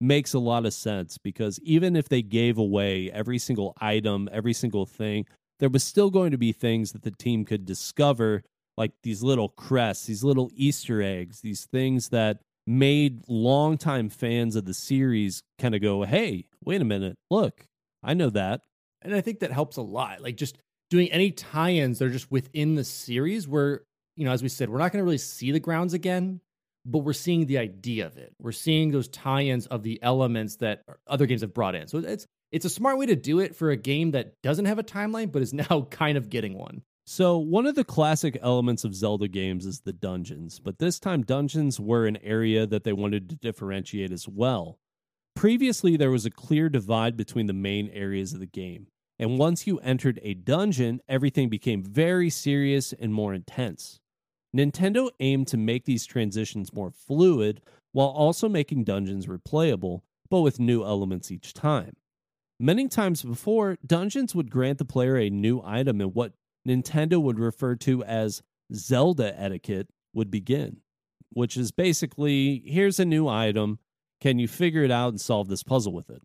makes a lot of sense, because even if they gave away every single item, every single thing, there was still going to be things that the team could discover, like these little crests, these little Easter eggs, these things that made longtime fans of the series kind of go, hey, wait a minute, look, I know that. And I think that helps a lot. Like just doing any tie-ins that are just within the series where, you know, as we said, we're not going to really see the grounds again, but we're seeing the idea of it. We're seeing those tie-ins of the elements that other games have brought in. So it's It's a smart way to do it for a game that doesn't have a timeline, but is now kind of getting one. So one of the classic elements of Zelda games is the dungeons, but this time dungeons were an area that they wanted to differentiate as well. Previously, there was a clear divide between the main areas of the game, and once you entered a dungeon, everything became very serious and more intense. Nintendo aimed to make these transitions more fluid while also making dungeons replayable, but with new elements each time. Many times before, dungeons would grant the player a new item, and what Nintendo would refer to as Zelda etiquette would begin, which is basically, here's a new item, can you figure it out and solve this puzzle with it?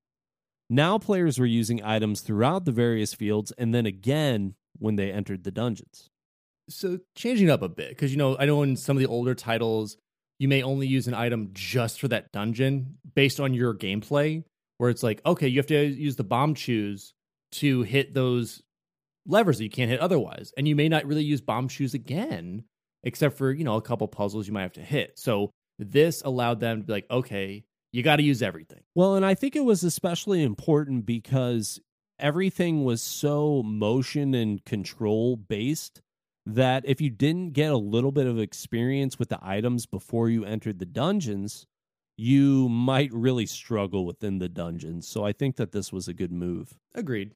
Now players were using items throughout the various fields, and then again when they entered the dungeons. So changing up a bit, because, you know, I know in some of the older titles, you may only use an item just for that dungeon based on your gameplay, where it's like, okay, you have to use the bomb shoes to hit those levers that you can't hit otherwise. And you may not really use bomb shoes again, except for, you know, a couple puzzles you might have to hit. So this allowed them to be like, okay, you got to use everything. Well, and I think it was especially important because everything was so motion and control based that if you didn't get a little bit of experience with the items before you entered the dungeons, you might really struggle within the dungeon. So I think that this was a good move. Agreed.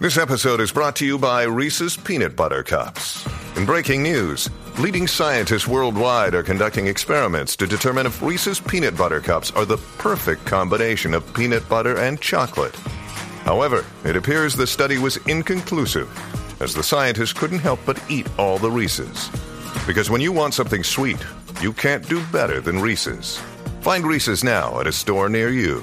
This episode is brought to you by Reese's Peanut Butter Cups. In breaking news, leading scientists worldwide are conducting experiments to determine if Reese's Peanut Butter Cups are the perfect combination of peanut butter and chocolate. However, it appears the study was inconclusive, as the scientists couldn't help but eat all the Reese's. Because when you want something sweet, you can't do better than Reese's. Find Reese's now at a store near you.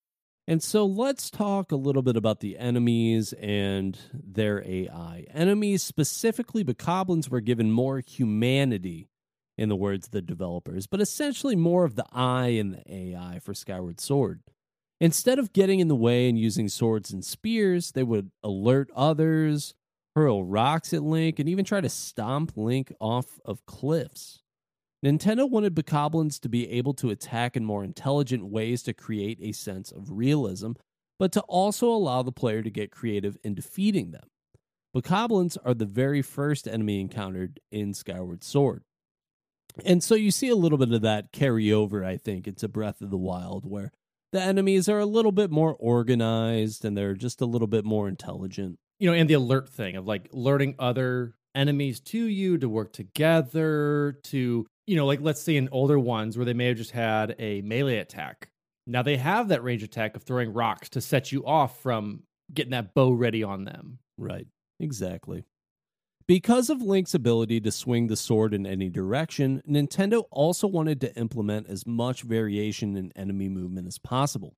And so let's talk a little bit about the enemies and their A I. Enemies, specifically the goblins, were given more humanity in the words of the developers, but essentially more of the eye in the A I for Skyward Sword. Instead of getting in the way and using swords and spears, they would alert others, hurl rocks at Link, and even try to stomp Link off of cliffs. Nintendo wanted Bokoblins to be able to attack in more intelligent ways to create a sense of realism, but to also allow the player to get creative in defeating them. Bokoblins are the very first enemy encountered in Skyward Sword. And so you see a little bit of that carry over, I think, into Breath of the Wild, where the enemies are a little bit more organized and they're just a little bit more intelligent. You know, and the alert thing of like alerting other enemies to you to work together to, you know, like let's say in older ones where they may have just had a melee attack. Now they have that range attack of throwing rocks to set you off from getting that bow ready on them. Right. Exactly. Because of Link's ability to swing the sword in any direction, Nintendo also wanted to implement as much variation in enemy movement as possible.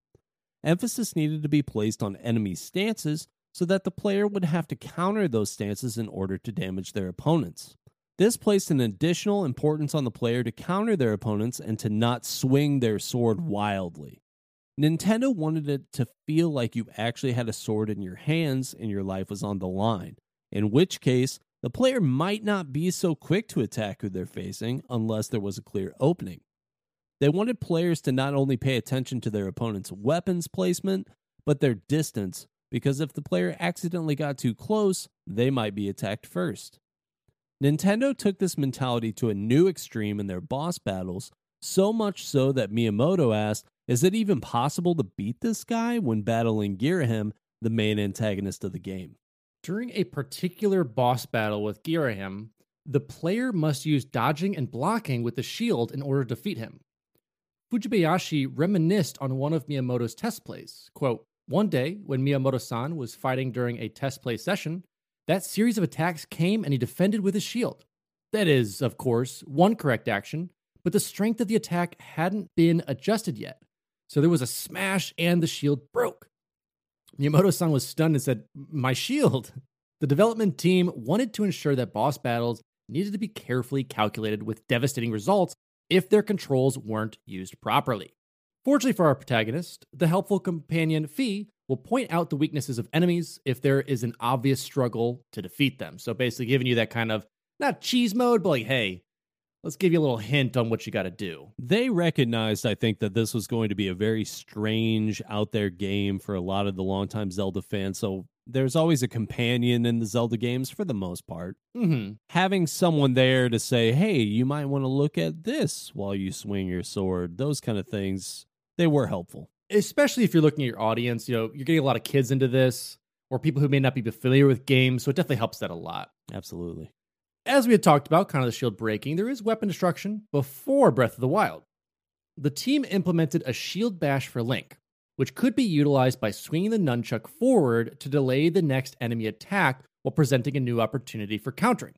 Emphasis needed to be placed on enemy stances so that the player would have to counter those stances in order to damage their opponents. This placed an additional importance on the player to counter their opponents and to not swing their sword wildly. Nintendo wanted it to feel like you actually had a sword in your hands and your life was on the line, in which case, the player might not be so quick to attack who they're facing unless there was a clear opening. They wanted players to not only pay attention to their opponent's weapons placement, but their distance, because if the player accidentally got too close, they might be attacked first. Nintendo took this mentality to a new extreme in their boss battles, so much so that Miyamoto asked, "Is it even possible to beat this guy?" when battling Ghirahim, the main antagonist of the game. During a particular boss battle with Ghirahim, the player must use dodging and blocking with the shield in order to defeat him. Fujibayashi reminisced on one of Miyamoto's test plays. Quote, "One day, when Miyamoto-san was fighting during a test play session, that series of attacks came and he defended with his shield. That is, of course, one correct action, but the strength of the attack hadn't been adjusted yet. So there was a smash and the shield broke. Miyamoto-san was stunned and said, 'My shield!'" The development team wanted to ensure that boss battles needed to be carefully calculated with devastating results if their controls weren't used properly. Fortunately for our protagonist, the helpful companion Fee will point out the weaknesses of enemies if there is an obvious struggle to defeat them. So basically giving you that kind of, not cheese mode, but like, hey, let's give you a little hint on what you got to do. They recognized, I think, that this was going to be a very strange, out there game for a lot of the longtime Zelda fans. So there's always a companion in the Zelda games for the most part. Mm-hmm. Having someone there to say, hey, you might want to look at this while you swing your sword, those kind of things, they were helpful. Especially if you're looking at your audience, you know, you're getting a lot of kids into this or people who may not be familiar with games. So it definitely helps that a lot. Absolutely. As we had talked about, kind of the shield breaking, there is weapon destruction before Breath of the Wild. The team implemented a shield bash for Link, which could be utilized by swinging the nunchuck forward to delay the next enemy attack while presenting a new opportunity for countering.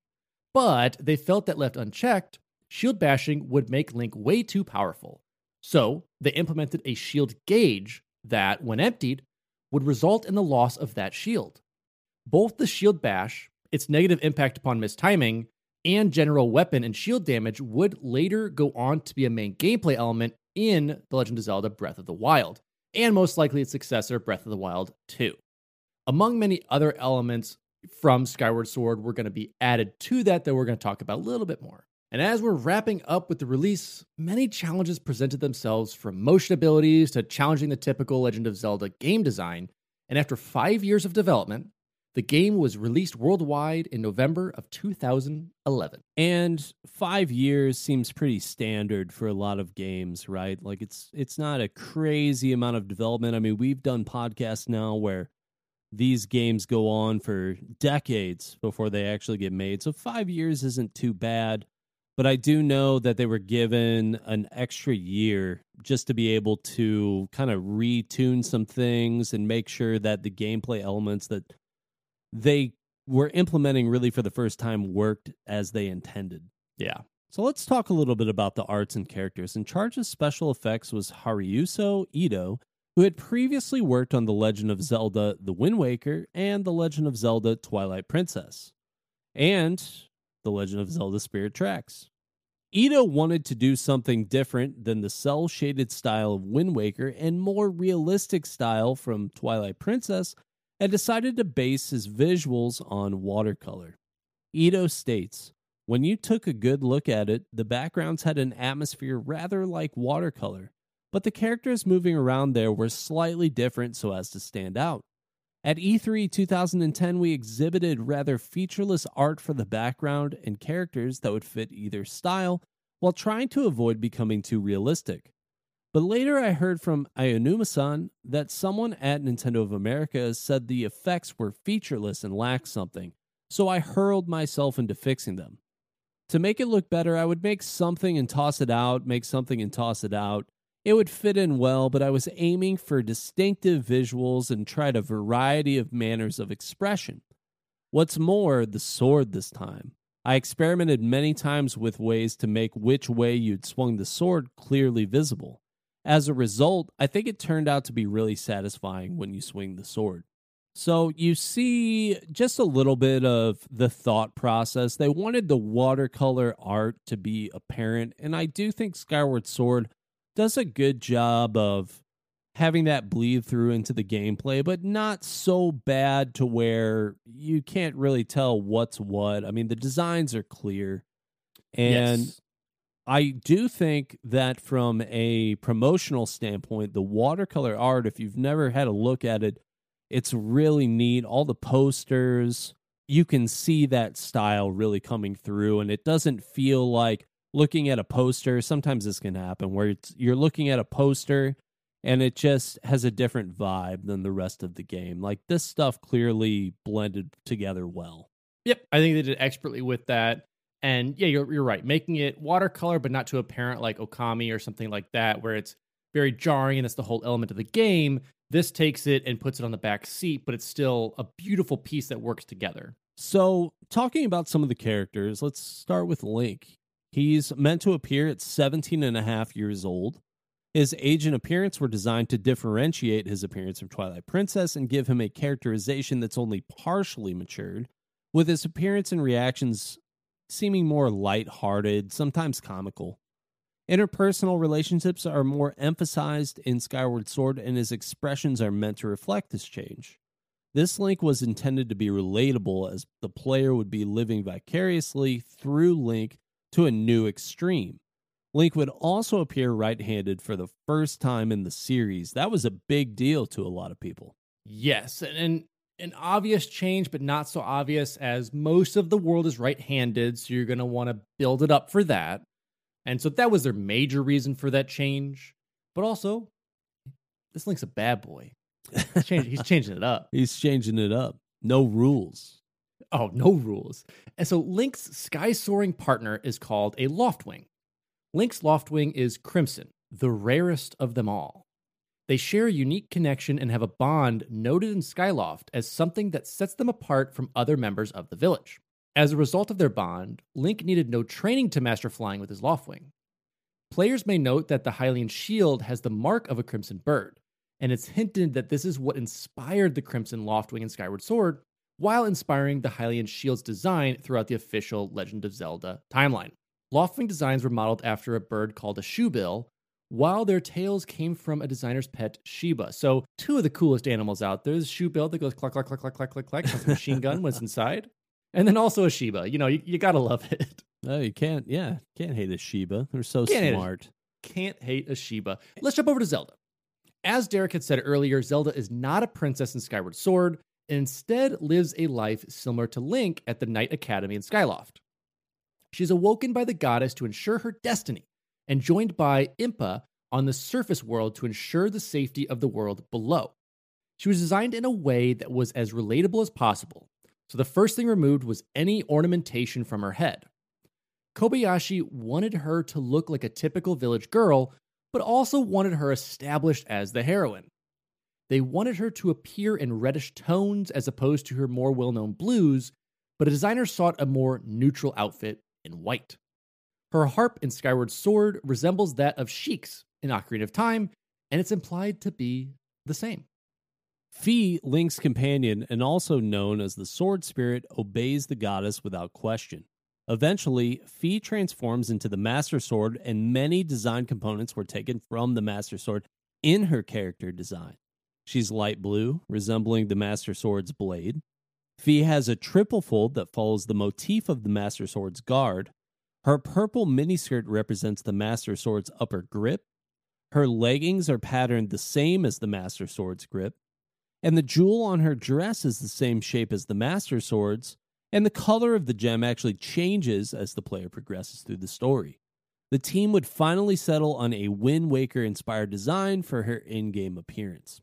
But they felt that left unchecked, shield bashing would make Link way too powerful. So they implemented a shield gauge that, when emptied, would result in the loss of that shield. Both the shield bash, its negative impact upon mistiming, and general weapon and shield damage would later go on to be a main gameplay element in The Legend of Zelda Breath of the Wild, and most likely its successor, Breath of the Wild two. Among many other elements from Skyward Sword were going to be added to that that we're going to talk about a little bit more. And as we're wrapping up with the release, many challenges presented themselves, from motion abilities to challenging the typical Legend of Zelda game design, and after five years of development, the game was released worldwide in November of two thousand eleven. And five years seems pretty standard for a lot of games, right? Like, it's it's not a crazy amount of development. I mean, we've done podcasts now where these games go on for decades before they actually get made. So five years isn't too bad. But I do know that they were given an extra year just to be able to kind of retune some things and make sure that the gameplay elements that they were implementing really for the first time worked as they intended. Yeah. So let's talk a little bit about the arts and characters. In charge of special effects was Haruyuso Ito, who had previously worked on The Legend of Zelda The Wind Waker and The Legend of Zelda Twilight Princess and The Legend of Zelda Spirit Tracks. Ito wanted to do something different than the cel-shaded style of Wind Waker and more realistic style from Twilight Princess, and decided to base his visuals on watercolor. Ito states, "When you took a good look at it, the backgrounds had an atmosphere rather like watercolor, but the characters moving around there were slightly different so as to stand out. At E three twenty ten, we exhibited rather featureless art for the background and characters that would fit either style, while trying to avoid becoming too realistic. But later I heard from Aonuma-san that someone at Nintendo of America said the effects were featureless and lacked something, so I hurled myself into fixing them. To make it look better, I would make something and toss it out, make something and toss it out. It would fit in well, but I was aiming for distinctive visuals and tried a variety of manners of expression. What's more, the sword this time. I experimented many times with ways to make which way you'd swung the sword clearly visible. As a result, I think it turned out to be really satisfying when you swing the sword." So you see just a little bit of the thought process. They wanted the watercolor art to be apparent, and I do think Skyward Sword does a good job of having that bleed through into the gameplay, but not so bad to where you can't really tell what's what. I mean, the designs are clear. And yes, I do think that from a promotional standpoint, the watercolor art, if you've never had a look at it, it's really neat. All the posters, you can see that style really coming through, and it doesn't feel like looking at a poster. Sometimes this can happen where it's, you're looking at a poster and it just has a different vibe than the rest of the game. Like, this stuff clearly blended together well. Yep, I think they did expertly with that. And yeah, you're, you're right. Making it watercolor, but not too apparent like Okami or something like that, where it's very jarring and that's the whole element of the game. This takes it and puts it on the back seat, but it's still a beautiful piece that works together. So talking about some of the characters, let's start with Link. He's meant to appear at seventeen and a half years old. His age and appearance were designed to differentiate his appearance from Twilight Princess and give him a characterization that's only partially matured, with his appearance and reactions seeming more lighthearted, sometimes comical. Interpersonal relationships are more emphasized in Skyward Sword, and his expressions are meant to reflect this change. This Link was intended to be relatable, as the player would be living vicariously through Link to a new extreme. Link would also appear right-handed for the first time in the series. That was a big deal to a lot of people. Yes, and, and an obvious change, but not so obvious, as most of the world is right-handed, so you're going to want to build it up for that. And so that was their major reason for that change. But also, this Link's a bad boy. He's changing, he's changing it up. He's changing it up. No rules. Oh, no rules. And so Link's sky-soaring partner is called a Loftwing. Link's Loftwing is Crimson, the rarest of them all. They share a unique connection and have a bond noted in Skyloft as something that sets them apart from other members of the village. As a result of their bond, Link needed no training to master flying with his Loftwing. Players may note that the Hylian shield has the mark of a Crimson bird, and it's hinted that this is what inspired the Crimson Loftwing in Skyward Sword, while inspiring the Hylian shield's design throughout the official Legend of Zelda timeline. Loftwing designs were modeled after a bird called a shoebill, while their tails came from a designer's pet, Sheba. So two of the coolest animals out there. There's a shoebill that goes clack, clack, clack, clack, clack, clack, clack, like a machine gun when it's inside. And then also a Sheba. You know, you, you gotta love it. Oh, you can't, yeah. Can't hate a Sheba. They're so can't smart. Hate can't hate a Sheba. Let's jump over to Zelda. As Derek had said earlier, Zelda is not a princess in Skyward Sword, and instead lives a life similar to Link at the Knight Academy in Skyloft. She's awoken by the goddess to ensure her destiny, and joined by Impa on the surface world to ensure the safety of the world below. She was designed in a way that was as relatable as possible, so the first thing removed was any ornamentation from her head. Kobayashi wanted her to look like a typical village girl, but also wanted her established as the heroine. They wanted her to appear in reddish tones as opposed to her more well-known blues, but a designer sought a more neutral outfit in white. Her harp in Skyward Sword resembles that of Sheik's in Ocarina of Time, and it's implied to be the same. Fi, Link's companion, and also known as the Sword Spirit, obeys the goddess without question. Eventually, Fee transforms into the Master Sword, and many design components were taken from the Master Sword in her character design. She's light blue, resembling the Master Sword's blade. Fee has a triple fold that follows the motif of the Master Sword's guard. Her purple miniskirt represents the Master Sword's upper grip. Her leggings are patterned the same as the Master Sword's grip. And the jewel on her dress is the same shape as the Master Sword's. And the color of the gem actually changes as the player progresses through the story. The team would finally settle on a Wind Waker-inspired design for her in-game appearance.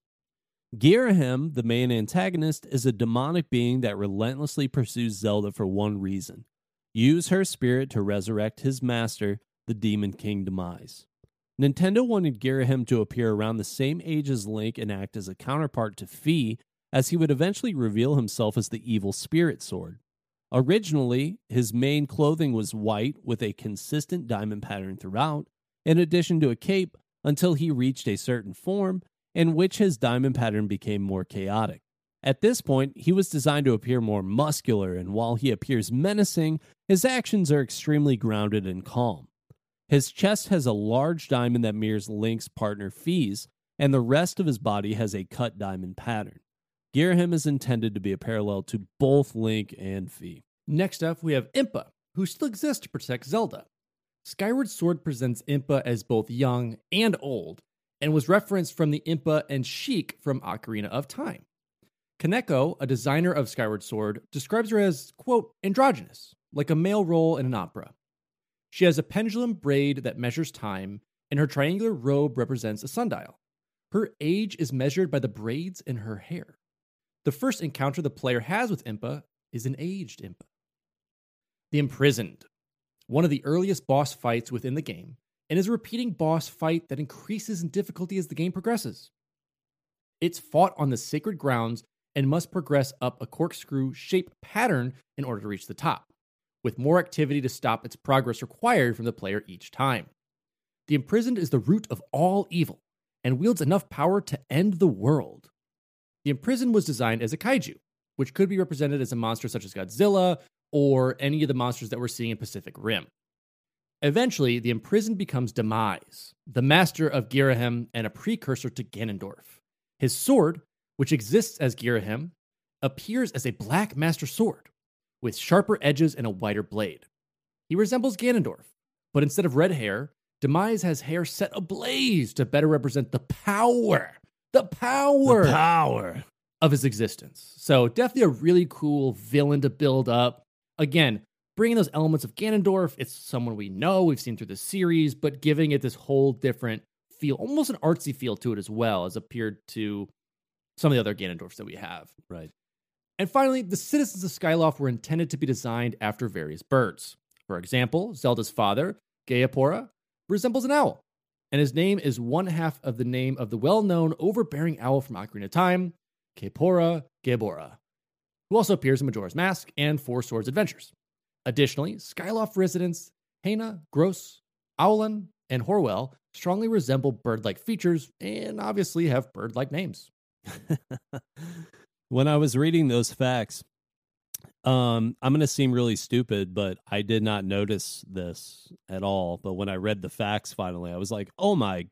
Ghirahim, the main antagonist, is a demonic being that relentlessly pursues Zelda for one reason: use her spirit to resurrect his master, the Demon King Demise. Nintendo wanted Ghirahim to appear around the same age as Link and act as a counterpart to Fee, as he would eventually reveal himself as the evil spirit sword. Originally, his main clothing was white with a consistent diamond pattern throughout, in addition to a cape, until he reached a certain form, in which his diamond pattern became more chaotic. At this point, he was designed to appear more muscular, and while he appears menacing, his actions are extremely grounded and calm. His chest has a large diamond that mirrors Link's partner Fee's, and the rest of his body has a cut diamond pattern. Ghirahim is intended to be a parallel to both Link and Fee. Next up, we have Impa, who still exists to protect Zelda. Skyward Sword presents Impa as both young and old, and was referenced from the Impa and Sheik from Ocarina of Time. Kaneko, a designer of Skyward Sword, describes her as, quote, androgynous, like a male role in an opera. She has a pendulum braid that measures time, and her triangular robe represents a sundial. Her age is measured by the braids in her hair. The first encounter the player has with Impa is an aged Impa. The Imprisoned, one of the earliest boss fights within the game, and is a repeating boss fight that increases in difficulty as the game progresses. It's fought on the sacred grounds and must progress up a corkscrew-shaped pattern in order to reach the top, with more activity to stop its progress required from the player each time. The Imprisoned is the root of all evil, and wields enough power to end the world. The Imprisoned was designed as a kaiju, which could be represented as a monster such as Godzilla or any of the monsters that we're seeing in Pacific Rim. Eventually, the Imprisoned becomes Demise, the master of Ghirahim and a precursor to Ganondorf. His sword, which exists as Ghirahim, appears as a black master sword with sharper edges and a wider blade. He resembles Ganondorf, but instead of red hair, Demise has hair set ablaze to better represent the power The power, the power of his existence. So definitely a really cool villain to build up. Again, bringing those elements of Ganondorf. It's someone we know, we've seen through the series, but giving it this whole different feel, almost an artsy feel to it as well, as appeared to some of the other Ganondorfs that we have. Right. And finally, the citizens of Skyloft were intended to be designed after various birds. For example, Zelda's father, Gayapora, resembles an owl, and his name is one half of the name of the well-known overbearing owl from Ocarina of Time, Kaepora Gaebora, who also appears in Majora's Mask and Four Swords Adventures. Additionally, Skyloft residents Haina, Groose, Owlin, and Horwell strongly resemble bird-like features and obviously have bird-like names. When I was reading those facts, um, I'm going to seem really stupid, but I did not notice this at all. But when I read the facts finally, I was like, oh my,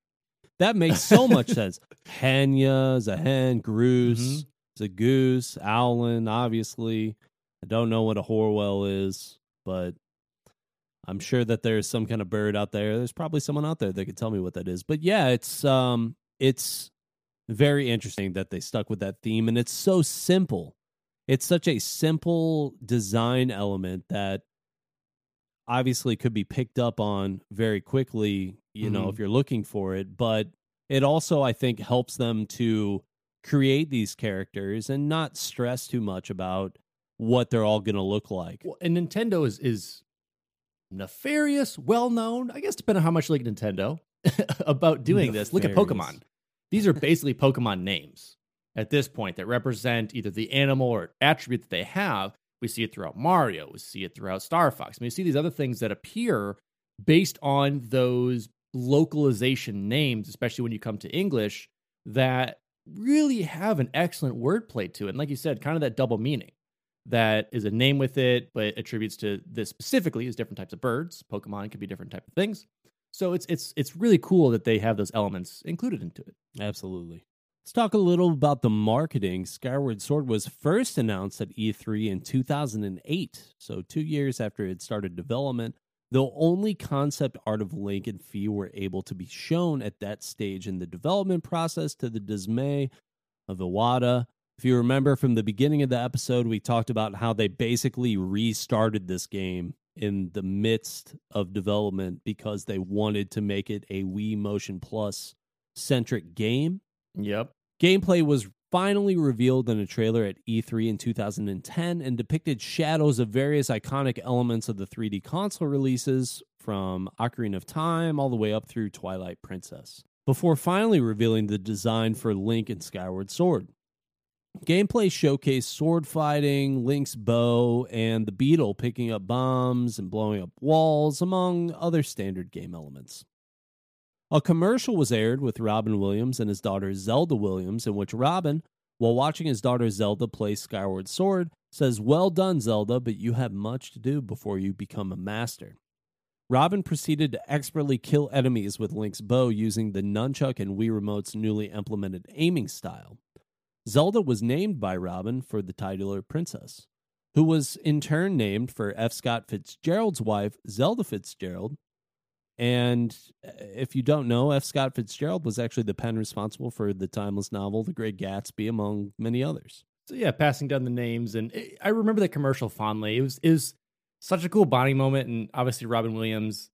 that makes so much sense. Hanya is a hen, Groose mm-hmm. is a goose, Owlin, obviously. I don't know what a Horwell is, but I'm sure that there's some kind of bird out there. There's probably someone out there that could tell me what that is. But yeah, it's um, it's... very interesting that they stuck with that theme, and it's so simple. It's such a simple design element that obviously could be picked up on very quickly, you mm-hmm. know, if you're looking for it, but it also, I think, helps them to create these characters and not stress too much about what they're all going to look like. Well, and Nintendo is, is nefarious, well-known, I guess, depending on how much you like Nintendo, about doing nefarious. This. Look at Pokemon. These are basically Pokemon names at this point that represent either the animal or attribute that they have. We see it throughout Mario. We see it throughout Star Fox. I mean, you see these other things that appear based on those localization names, especially when you come to English, that really have an excellent wordplay to it. And like you said, kind of that double meaning. that is a name with it, but attributes to this specifically is different types of birds. Pokemon could be different type of things. So it's it's it's really cool that they have those elements included into it. Absolutely. Let's talk a little about the marketing. Skyward Sword was first announced at E three in two thousand eight, so two years after it started development, though only concept art of Link and Fee were able to be shown at that stage in the development process, to the dismay of Iwata. If you remember from the beginning of the episode, we talked about how they basically restarted this game in the midst of development because they wanted to make it a Wii Motion Plus centric game. Yep. Gameplay was finally revealed in a trailer at E three in two thousand ten and depicted shadows of various iconic elements of the three D console releases from Ocarina of Time all the way up through Twilight Princess, before finally revealing the design for Link and Skyward Sword. Gameplay showcased sword fighting, Link's bow, and the beetle picking up bombs and blowing up walls, among other standard game elements. A commercial was aired with Robin Williams and his daughter Zelda Williams, in which Robin, while watching his daughter Zelda play Skyward Sword, says, "Well done, Zelda, but you have much to do before you become a master." Robin proceeded to expertly kill enemies with Link's bow using the nunchuck and Wii Remote's newly implemented aiming style. Zelda was named by Robin for the titular princess, who was in turn named for F. Scott Fitzgerald's wife, Zelda Fitzgerald. And if you don't know, F. Scott Fitzgerald was actually the pen responsible for the timeless novel The Great Gatsby, among many others. So yeah, passing down the names. And it, I remember that commercial fondly. It was, it was such a cool bonding moment. And obviously Robin Williams,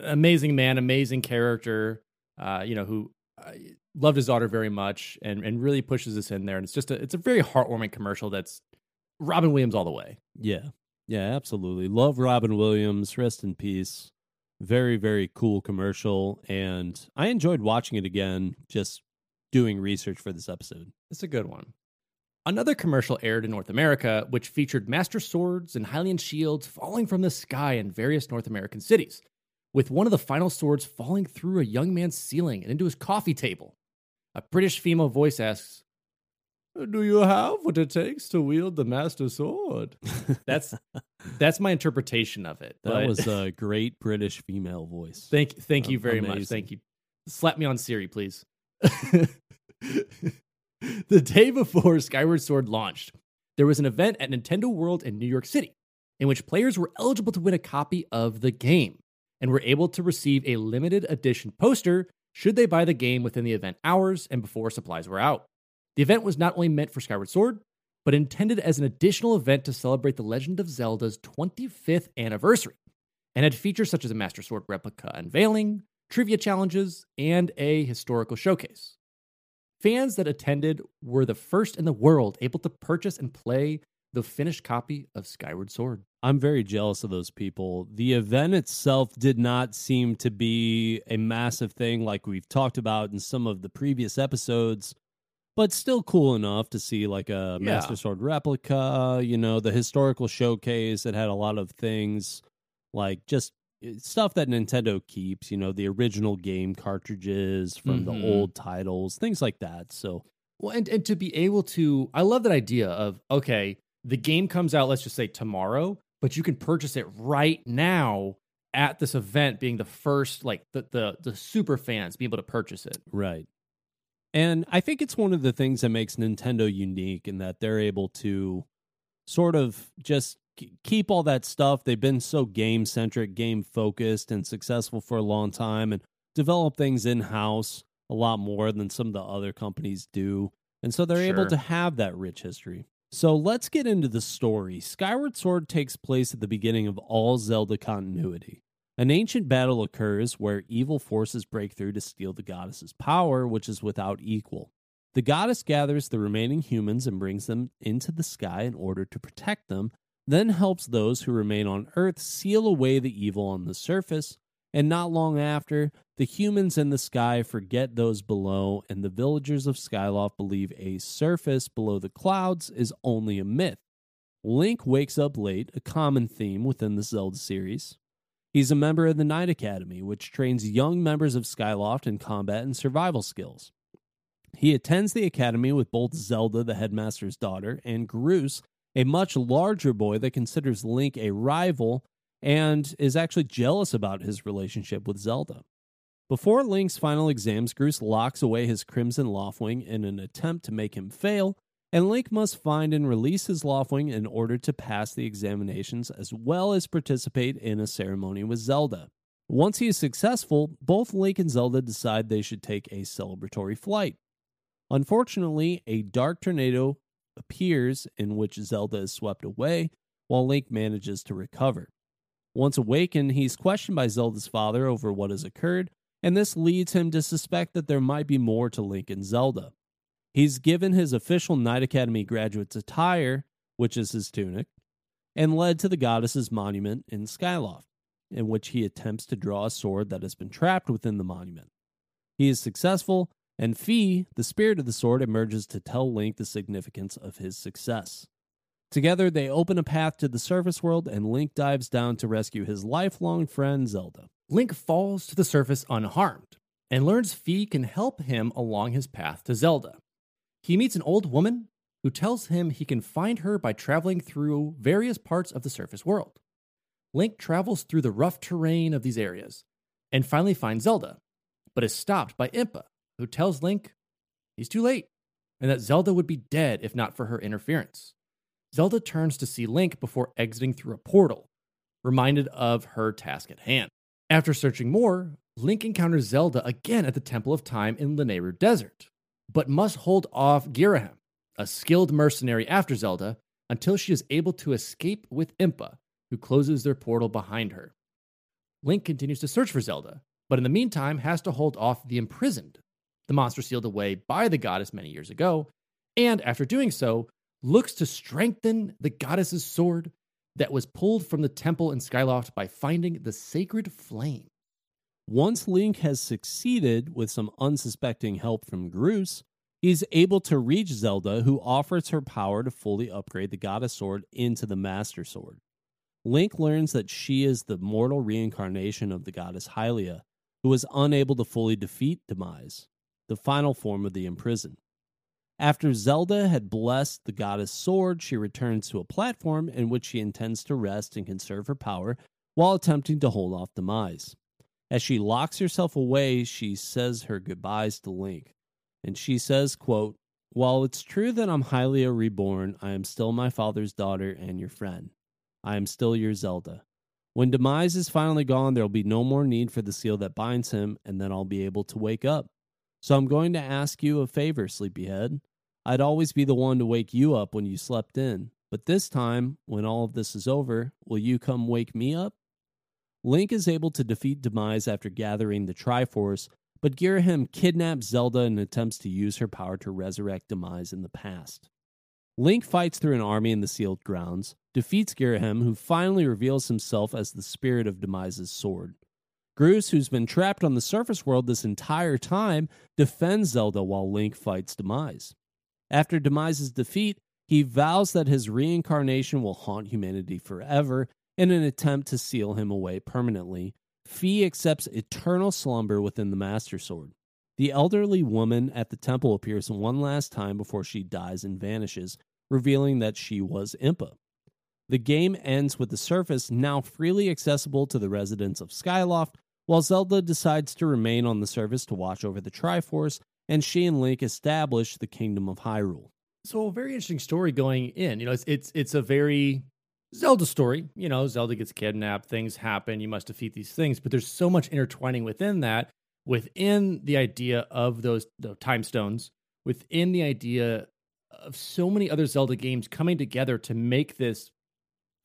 amazing man, amazing character, uh, you know, who uh, loved his daughter very much and, and really pushes this in there. And it's just a, it's a very heartwarming commercial that's Robin Williams all the way. Yeah, yeah, absolutely. Love Robin Williams. Rest in peace. Very, very cool commercial, and I enjoyed watching it again, just doing research for this episode. It's a good one. Another commercial aired in North America, which featured Master Swords and Hylian shields falling from the sky in various North American cities, with one of the final swords falling through a young man's ceiling and into his coffee table. A British female voice asks, "Do you have what it takes to wield the Master Sword?" That's that's my interpretation of it. That but... was a great British female voice. Thank, thank um, you very amazing. much. Thank you. Slap me on Siri, please. The day before Skyward Sword launched, there was an event at Nintendo World in New York City in which players were eligible to win a copy of the game and were able to receive a limited edition poster should they buy the game within the event hours and before supplies were out. The event was not only meant for Skyward Sword, but intended as an additional event to celebrate The Legend of Zelda's twenty-fifth anniversary, and had features such as a Master Sword replica unveiling, trivia challenges, and a historical showcase. Fans that attended were the first in the world able to purchase and play the finished copy of Skyward Sword. I'm very jealous of those people. The event itself did not seem to be a massive thing like we've talked about in some of the previous episodes, but still cool enough to see like a yeah. Master Sword replica, you know, the historical showcase that had a lot of things like just stuff that Nintendo keeps, you know, the original game cartridges from mm-hmm. the old titles, things like that. So, well, and, and to be able to, I love that idea of, okay, the game comes out, let's just say tomorrow, but you can purchase it right now at this event being the first, like the, the, the super fans be able to purchase it. Right. And I think it's one of the things that makes Nintendo unique in that they're able to sort of just keep all that stuff. They've been so game-centric, game-focused, and successful for a long time and develop things in-house a lot more than some of the other companies do. And so they're Sure. able to have that rich history. So let's get into the story. Skyward Sword takes place at the beginning of all Zelda continuity. An ancient battle occurs where evil forces break through to steal the goddess's power, which is without equal. The goddess gathers the remaining humans and brings them into the sky in order to protect them, then helps those who remain on Earth seal away the evil on the surface, and not long after, the humans in the sky forget those below, and the villagers of Skyloft believe a surface below the clouds is only a myth. Link wakes up late, a common theme within the Zelda series. He's a member of the Knight Academy, which trains young members of Skyloft in combat and survival skills. He attends the academy with both Zelda, the headmaster's daughter, and Groose, a much larger boy that considers Link a rival and is actually jealous about his relationship with Zelda. Before Link's final exams, Groose locks away his Crimson Loftwing in an attempt to make him fail, and Link must find and release his Loftwing in order to pass the examinations as well as participate in a ceremony with Zelda. Once he is successful, both Link and Zelda decide they should take a celebratory flight. Unfortunately, a dark tornado appears in which Zelda is swept away, while Link manages to recover. Once awakened, he's questioned by Zelda's father over what has occurred, and this leads him to suspect that there might be more to Link and Zelda. He's given his official Knight Academy graduate's attire, which is his tunic, and led to the goddess's monument in Skyloft, in which he attempts to draw a sword that has been trapped within the monument. He is successful, and Fee, the spirit of the sword, emerges to tell Link the significance of his success. Together, they open a path to the surface world, and Link dives down to rescue his lifelong friend, Zelda. Link falls to the surface unharmed, and learns Fee can help him along his path to Zelda. He meets an old woman who tells him he can find her by traveling through various parts of the surface world. Link travels through the rough terrain of these areas and finally finds Zelda, but is stopped by Impa, who tells Link he's too late and that Zelda would be dead if not for her interference. Zelda turns to see Link before exiting through a portal, reminded of her task at hand. After searching more, Link encounters Zelda again at the Temple of Time in the Neru Desert, but must hold off Ghirahim, a skilled mercenary after Zelda, until she is able to escape with Impa, who closes their portal behind her. Link continues to search for Zelda, but in the meantime has to hold off the imprisoned, the monster sealed away by the goddess many years ago, and after doing so, looks to strengthen the goddess's sword that was pulled from the temple in Skyloft by finding the sacred flame. Once Link has succeeded with some unsuspecting help from Groose, he's able to reach Zelda, who offers her power to fully upgrade the goddess sword into the master sword. Link learns that she is the mortal reincarnation of the goddess Hylia, who was unable to fully defeat Demise, the final form of the imprisoned. After Zelda had blessed the goddess sword, she returns to a platform in which she intends to rest and conserve her power while attempting to hold off Demise. As she locks herself away, she says her goodbyes to Link, and she says, quote, "While it's true that I'm Hylia reborn, I am still my father's daughter and your friend. I am still your Zelda. When Demise is finally gone, there will be no more need for the seal that binds him, and then I'll be able to wake up. So I'm going to ask you a favor, Sleepyhead. I'd always be the one to wake you up when you slept in, but this time, when all of this is over, will you come wake me up?" Link is able to defeat Demise after gathering the Triforce, but Ghirahim kidnaps Zelda and attempts to use her power to resurrect Demise in the past. Link fights through an army in the sealed grounds, defeats Ghirahim, who finally reveals himself as the spirit of Demise's sword. Groose, who's been trapped on the surface world this entire time, defends Zelda while Link fights Demise. After Demise's defeat, he vows that his reincarnation will haunt humanity forever in an attempt to seal him away permanently. Fee accepts eternal slumber within the Master Sword. The elderly woman at the temple appears one last time before she dies and vanishes, revealing that she was Impa. The game ends with the surface now freely accessible to the residents of Skyloft, while Zelda decides to remain on the surface to watch over the Triforce, and she and Link establish the Kingdom of Hyrule. So a very interesting story going in. You know, it's it's, it's a very Zelda story. You know, Zelda gets kidnapped, things happen, you must defeat these things, but there's so much intertwining within that. Within the idea of those time stones, within the idea of so many other Zelda games coming together to make this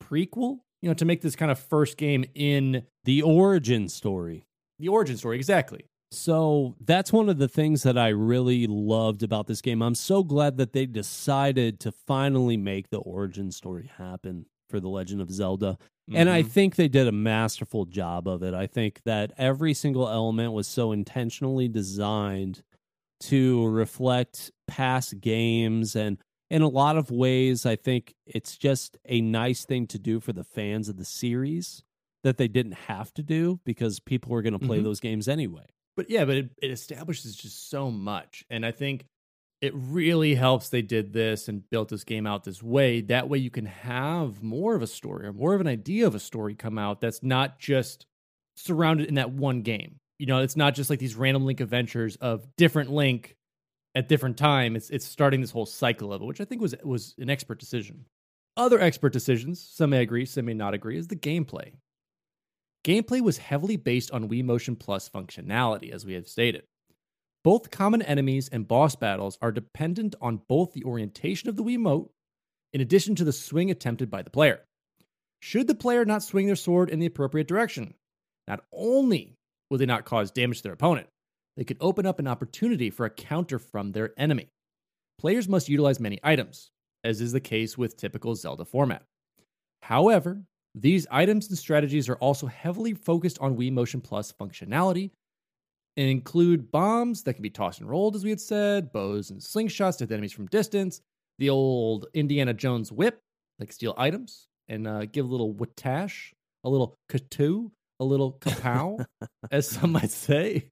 prequel, you know, to make this kind of first game in the origin story. The origin story, exactly. So that's one of the things that I really loved about this game. I'm so glad that they decided to finally make the origin story happen for The Legend of Zelda. And I think they did a masterful job of it. I think that every single element was so intentionally designed to reflect past games. And in a lot of ways, I think it's just a nice thing to do for the fans of the series that they didn't have to do because people were going to play mm-hmm. those games anyway. But yeah, but it, it establishes just so much. And I think it really helps they did this and built this game out this way. That way you can have more of a story or more of an idea of a story come out that's not just surrounded in that one game. You know, it's not just like these random Link adventures of different Link at different time. It's it's starting this whole cycle of it, which I think was was an expert decision. Other expert decisions, some may agree, some may not agree, is the gameplay. Gameplay was heavily based on Wii Motion Plus functionality, as we have stated. Both common enemies and boss battles are dependent on both the orientation of the Wiimote, in addition to the swing attempted by the player. Should the player not swing their sword in the appropriate direction, not only will they not cause damage to their opponent, they could open up an opportunity for a counter from their enemy. Players must utilize many items, as is the case with typical Zelda format. However, these items and strategies are also heavily focused on Wii Motion Plus functionality and include bombs that can be tossed and rolled, as we had said, bows and slingshots to hit enemies from distance, the old Indiana Jones whip, like steal items, and uh, give a little watash, a little katoo, a little kapow, as some might say,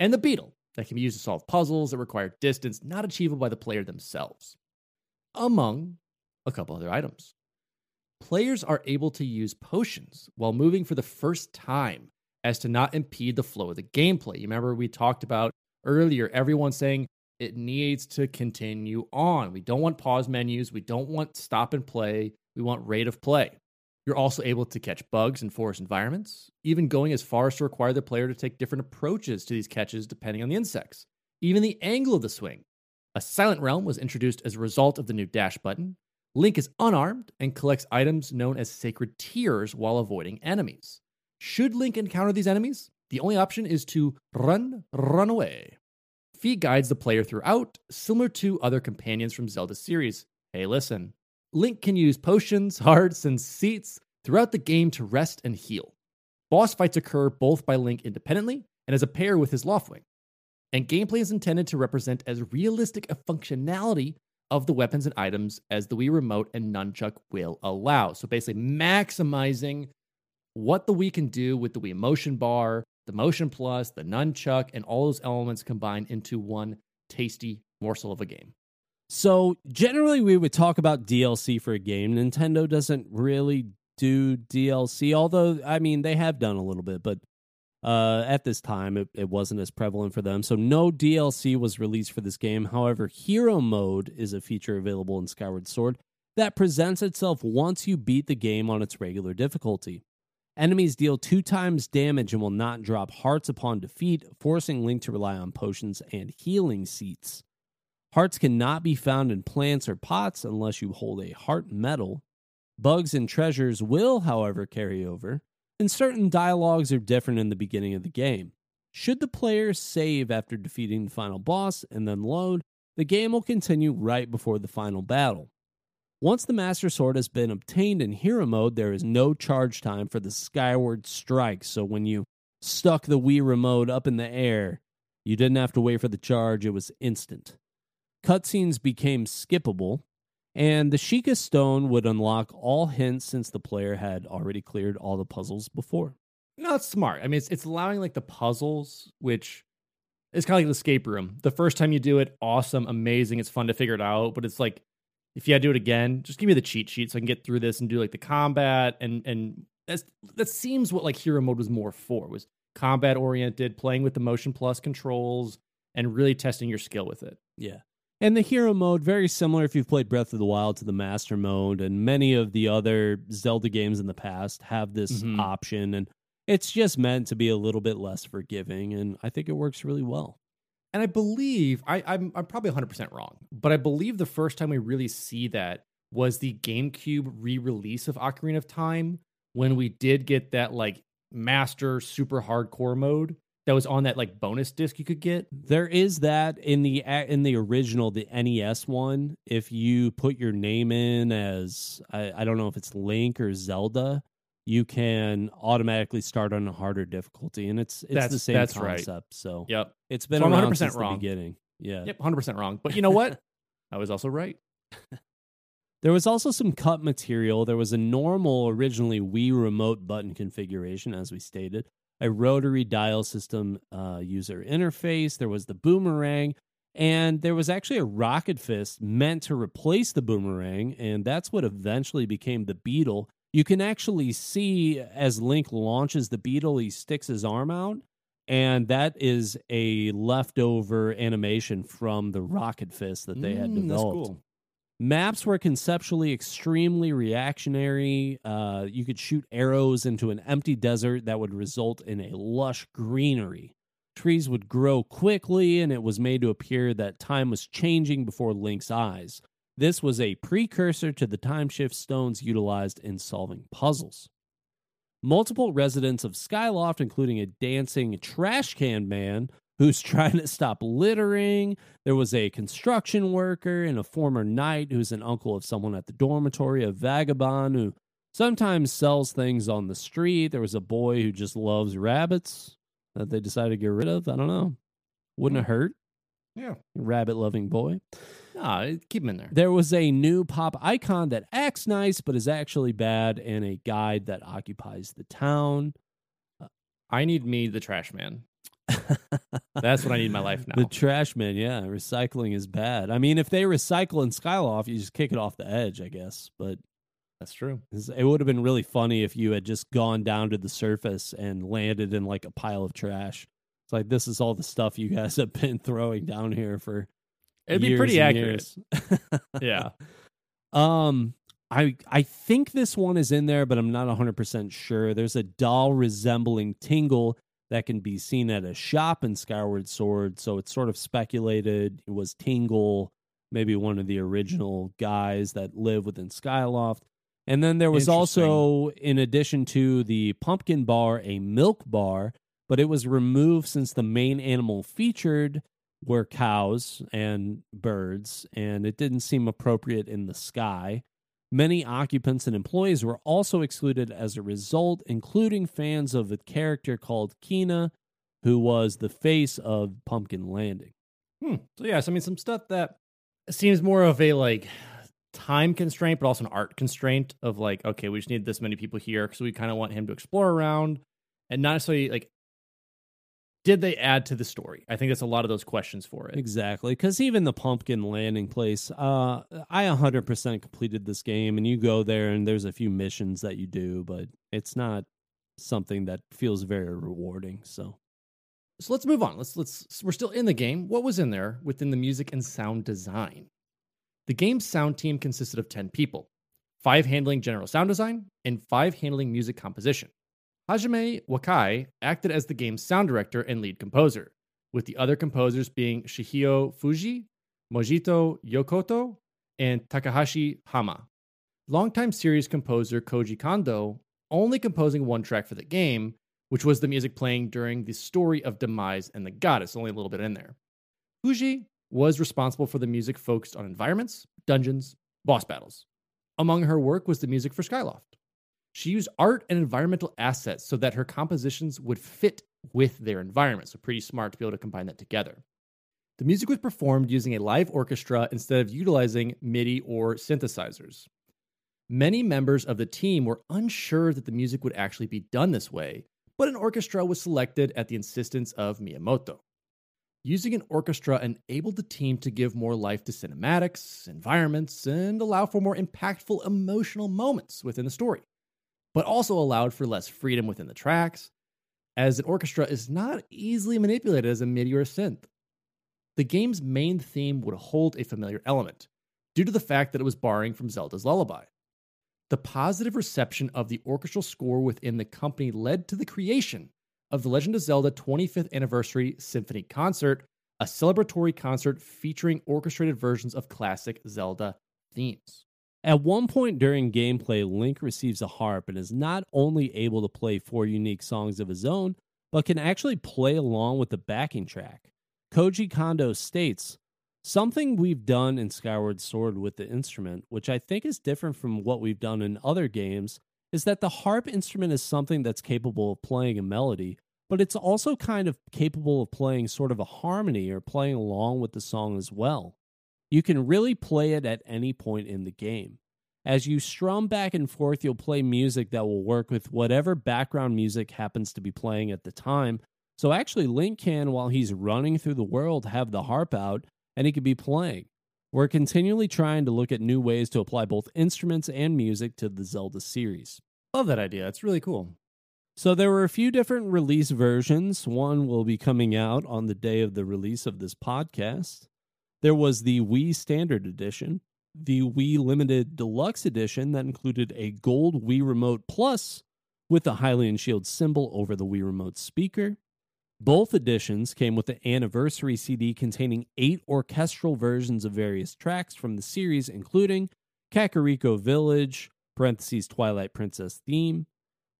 and the beetle that can be used to solve puzzles that require distance not achievable by the player themselves, among a couple other items. Players are able to use potions while moving for the first time as to not impede the flow of the gameplay. You remember we talked about earlier, everyone saying it needs to continue on. We don't want pause menus. We don't want stop and play. We want rate of play. You're also able to catch bugs in forest environments, even going as far as to require the player to take different approaches to these catches depending on the insects. Even the angle of the swing. A silent realm was introduced as a result of the new dash button. Link is unarmed and collects items known as sacred tears while avoiding enemies. Should Link encounter these enemies, the only option is to run, run away. Fee guides the player throughout, similar to other companions from Zelda series. Hey, listen. Link can use potions, hearts, and seats throughout the game to rest and heal. Boss fights occur both by Link independently and as a pair with his Loftwing. And gameplay is intended to represent as realistic a functionality of the weapons and items as the Wii Remote and Nunchuck will allow. So basically maximizing what the Wii can do with the Wii Motion Bar, the Motion Plus, the Nunchuck, and all those elements combined into one tasty morsel of a game. So generally we would talk about D L C for a game. Nintendo doesn't really do D L C, although, I mean, they have done a little bit, but uh, at this time it, it wasn't as prevalent for them. So no D L C was released for this game. However, Hero Mode is a feature available in Skyward Sword that presents itself once you beat the game on its regular difficulty. Enemies deal two times damage and will not drop hearts upon defeat, forcing Link to rely on potions and healing seats. Hearts cannot be found in plants or pots unless you hold a heart medal. Bugs and treasures will, however, carry over, and certain dialogues are different in the beginning of the game. Should the player save after defeating the final boss and then load, the game will continue right before the final battle. Once the Master Sword has been obtained in Hero Mode, there is no charge time for the Skyward Strike, so when you stuck the Wii Remote up in the air, you didn't have to wait for the charge, it was instant. Cutscenes became skippable, and the Sheikah Stone would unlock all hints since the player had already cleared all the puzzles before. No, it's smart. I mean, it's, it's allowing like the puzzles, which is kind of like the escape room. The first time you do it, awesome, amazing, it's fun to figure it out, but it's like, if you had to do it again, just give me the cheat sheet so I can get through this and do like the combat. And and that's, that seems what like Hero Mode was more for, was combat oriented, playing with the Motion Plus controls and really testing your skill with it. Yeah. And the Hero Mode, very similar if you've played Breath of the Wild to the Master Mode, and many of the other Zelda games in the past have this mm-hmm. option. And it's just meant to be a little bit less forgiving. And I think it works really well. And I believe, I, I'm, I'm probably one hundred percent wrong, but I believe the first time we really see that was the GameCube re-release of Ocarina of Time, when we did get that like master super hardcore mode that was on that like bonus disc you could get. There is that in the in the original, the N E S one, if you put your name in as, I, I don't know if it's Link or Zelda, you can automatically start on a harder difficulty, and it's it's that's, the same that's concept. Right. So yep. It's been so around one hundred percent since wrong. The beginning. Yeah. Yep, one hundred percent wrong. But you know what? I was also right. There was also some cut material. There was a normal, originally Wii Remote button configuration, as we stated, a rotary dial system uh, user interface. There was the boomerang, And there was actually a rocket fist meant to replace the boomerang, and that's what eventually became the beetle. You can actually see as Link launches the beetle, he sticks his arm out, and that is a leftover animation from the rocket fist that they mm, had developed. That's cool. Maps were conceptually extremely reactionary. Uh, you could shoot arrows into an empty desert that would result in a lush greenery. Trees would grow quickly, and it was made to appear that time was changing before Link's eyes. This was a precursor to the time shift stones utilized in solving puzzles. Multiple residents of Skyloft, including a dancing trash can man who's trying to stop littering. There was a construction worker and a former knight who's an uncle of someone at the dormitory, a vagabond who sometimes sells things on the street. There was a boy who just loves rabbits that they decided to get rid of. I don't know. Wouldn't it hurt? Yeah. Rabbit-loving boy. Ah, keep him in there. There was a new pop icon that acts nice, but is actually bad, and a guide that occupies the town. I need me, the trash man. That's what I need in my life now. The trash man, yeah. Recycling is bad. I mean, if they recycle in Skyloft, you just kick it off the edge, I guess. But that's true. It would have been really funny if you had just gone down to the surface and landed in like a pile of trash. It's like, this is all the stuff you guys have been throwing down here for It'd years be pretty accurate. Yeah. Um, I I think this one is in there, but I'm not one hundred percent sure. There's a doll resembling Tingle that can be seen at a shop in Skyward Sword, so it's sort of speculated it was Tingle, maybe one of the original guys that live within Skyloft. And then there was also, in addition to the pumpkin bar, a milk bar, but it was removed since the main animal featured were cows and birds, and it didn't seem appropriate in the sky. Many occupants and employees were also excluded as a result, including fans of a character called Kina, who was the face of Pumpkin Landing. Hmm. So yes, I mean, some stuff that seems more of a like time constraint, but also an art constraint of like, okay, we just need this many people here because we kind of want him to explore around, and not necessarily like, did they add to the story? I think that's a lot of those questions for it. Exactly, because even the Pumpkin Landing place, uh, I one hundred percent completed this game, and you go there, and there's a few missions that you do, but it's not something that feels very rewarding. So, so let's move on. Let's let's. So we're still in the game. What was in there within the music and sound design? The game's sound team consisted of ten people, five handling general sound design, and five handling music composition. Hajime Wakai acted as the game's sound director and lead composer, with the other composers being Shihio Fuji, Mojito Yokoto, and Takahashi Hama. Longtime series composer Koji Kondo only composing one track for the game, which was the music playing during the story of Demise and the Goddess, only a little bit in there. Fuji was responsible for the music focused on environments, dungeons, boss battles. Among her work was the music for Skyloft. She used art and environmental assets so that her compositions would fit with their environment. So pretty smart to be able to combine that together. The music was performed using a live orchestra instead of utilizing MIDI or synthesizers. Many members of the team were unsure that the music would actually be done this way, but an orchestra was selected at the insistence of Miyamoto. Using an orchestra enabled the team to give more life to cinematics, environments, and allow for more impactful emotional moments within the story, but also allowed for less freedom within the tracks, as an orchestra is not easily manipulated as a MIDI or a synth. The game's main theme would hold a familiar element, due to the fact that it was borrowing from Zelda's Lullaby. The positive reception of the orchestral score within the company led to the creation of the Legend of Zelda twenty-fifth Anniversary Symphony Concert, a celebratory concert featuring orchestrated versions of classic Zelda themes. At one point during gameplay, Link receives a harp and is not only able to play four unique songs of his own, but can actually play along with the backing track. Koji Kondo states, "Something we've done in Skyward Sword with the instrument, which I think is different from what we've done in other games, is that the harp instrument is something that's capable of playing a melody, but it's also kind of capable of playing sort of a harmony or playing along with the song as well. You can really play it at any point in the game. As you strum back and forth, you'll play music that will work with whatever background music happens to be playing at the time. So actually, Link can, while he's running through the world, have the harp out and he could be playing. We're continually trying to look at new ways to apply both instruments and music to the Zelda series. Love that idea. It's really cool. So there were a few different release versions. One will be coming out on the day of the release of this podcast. There was the Wii Standard Edition, the Wii Limited Deluxe Edition that included a gold Wii Remote Plus with the Hylian Shield symbol over the Wii Remote speaker. Both editions came with an anniversary C D containing eight orchestral versions of various tracks from the series, including Kakariko Village, parentheses Twilight Princess theme,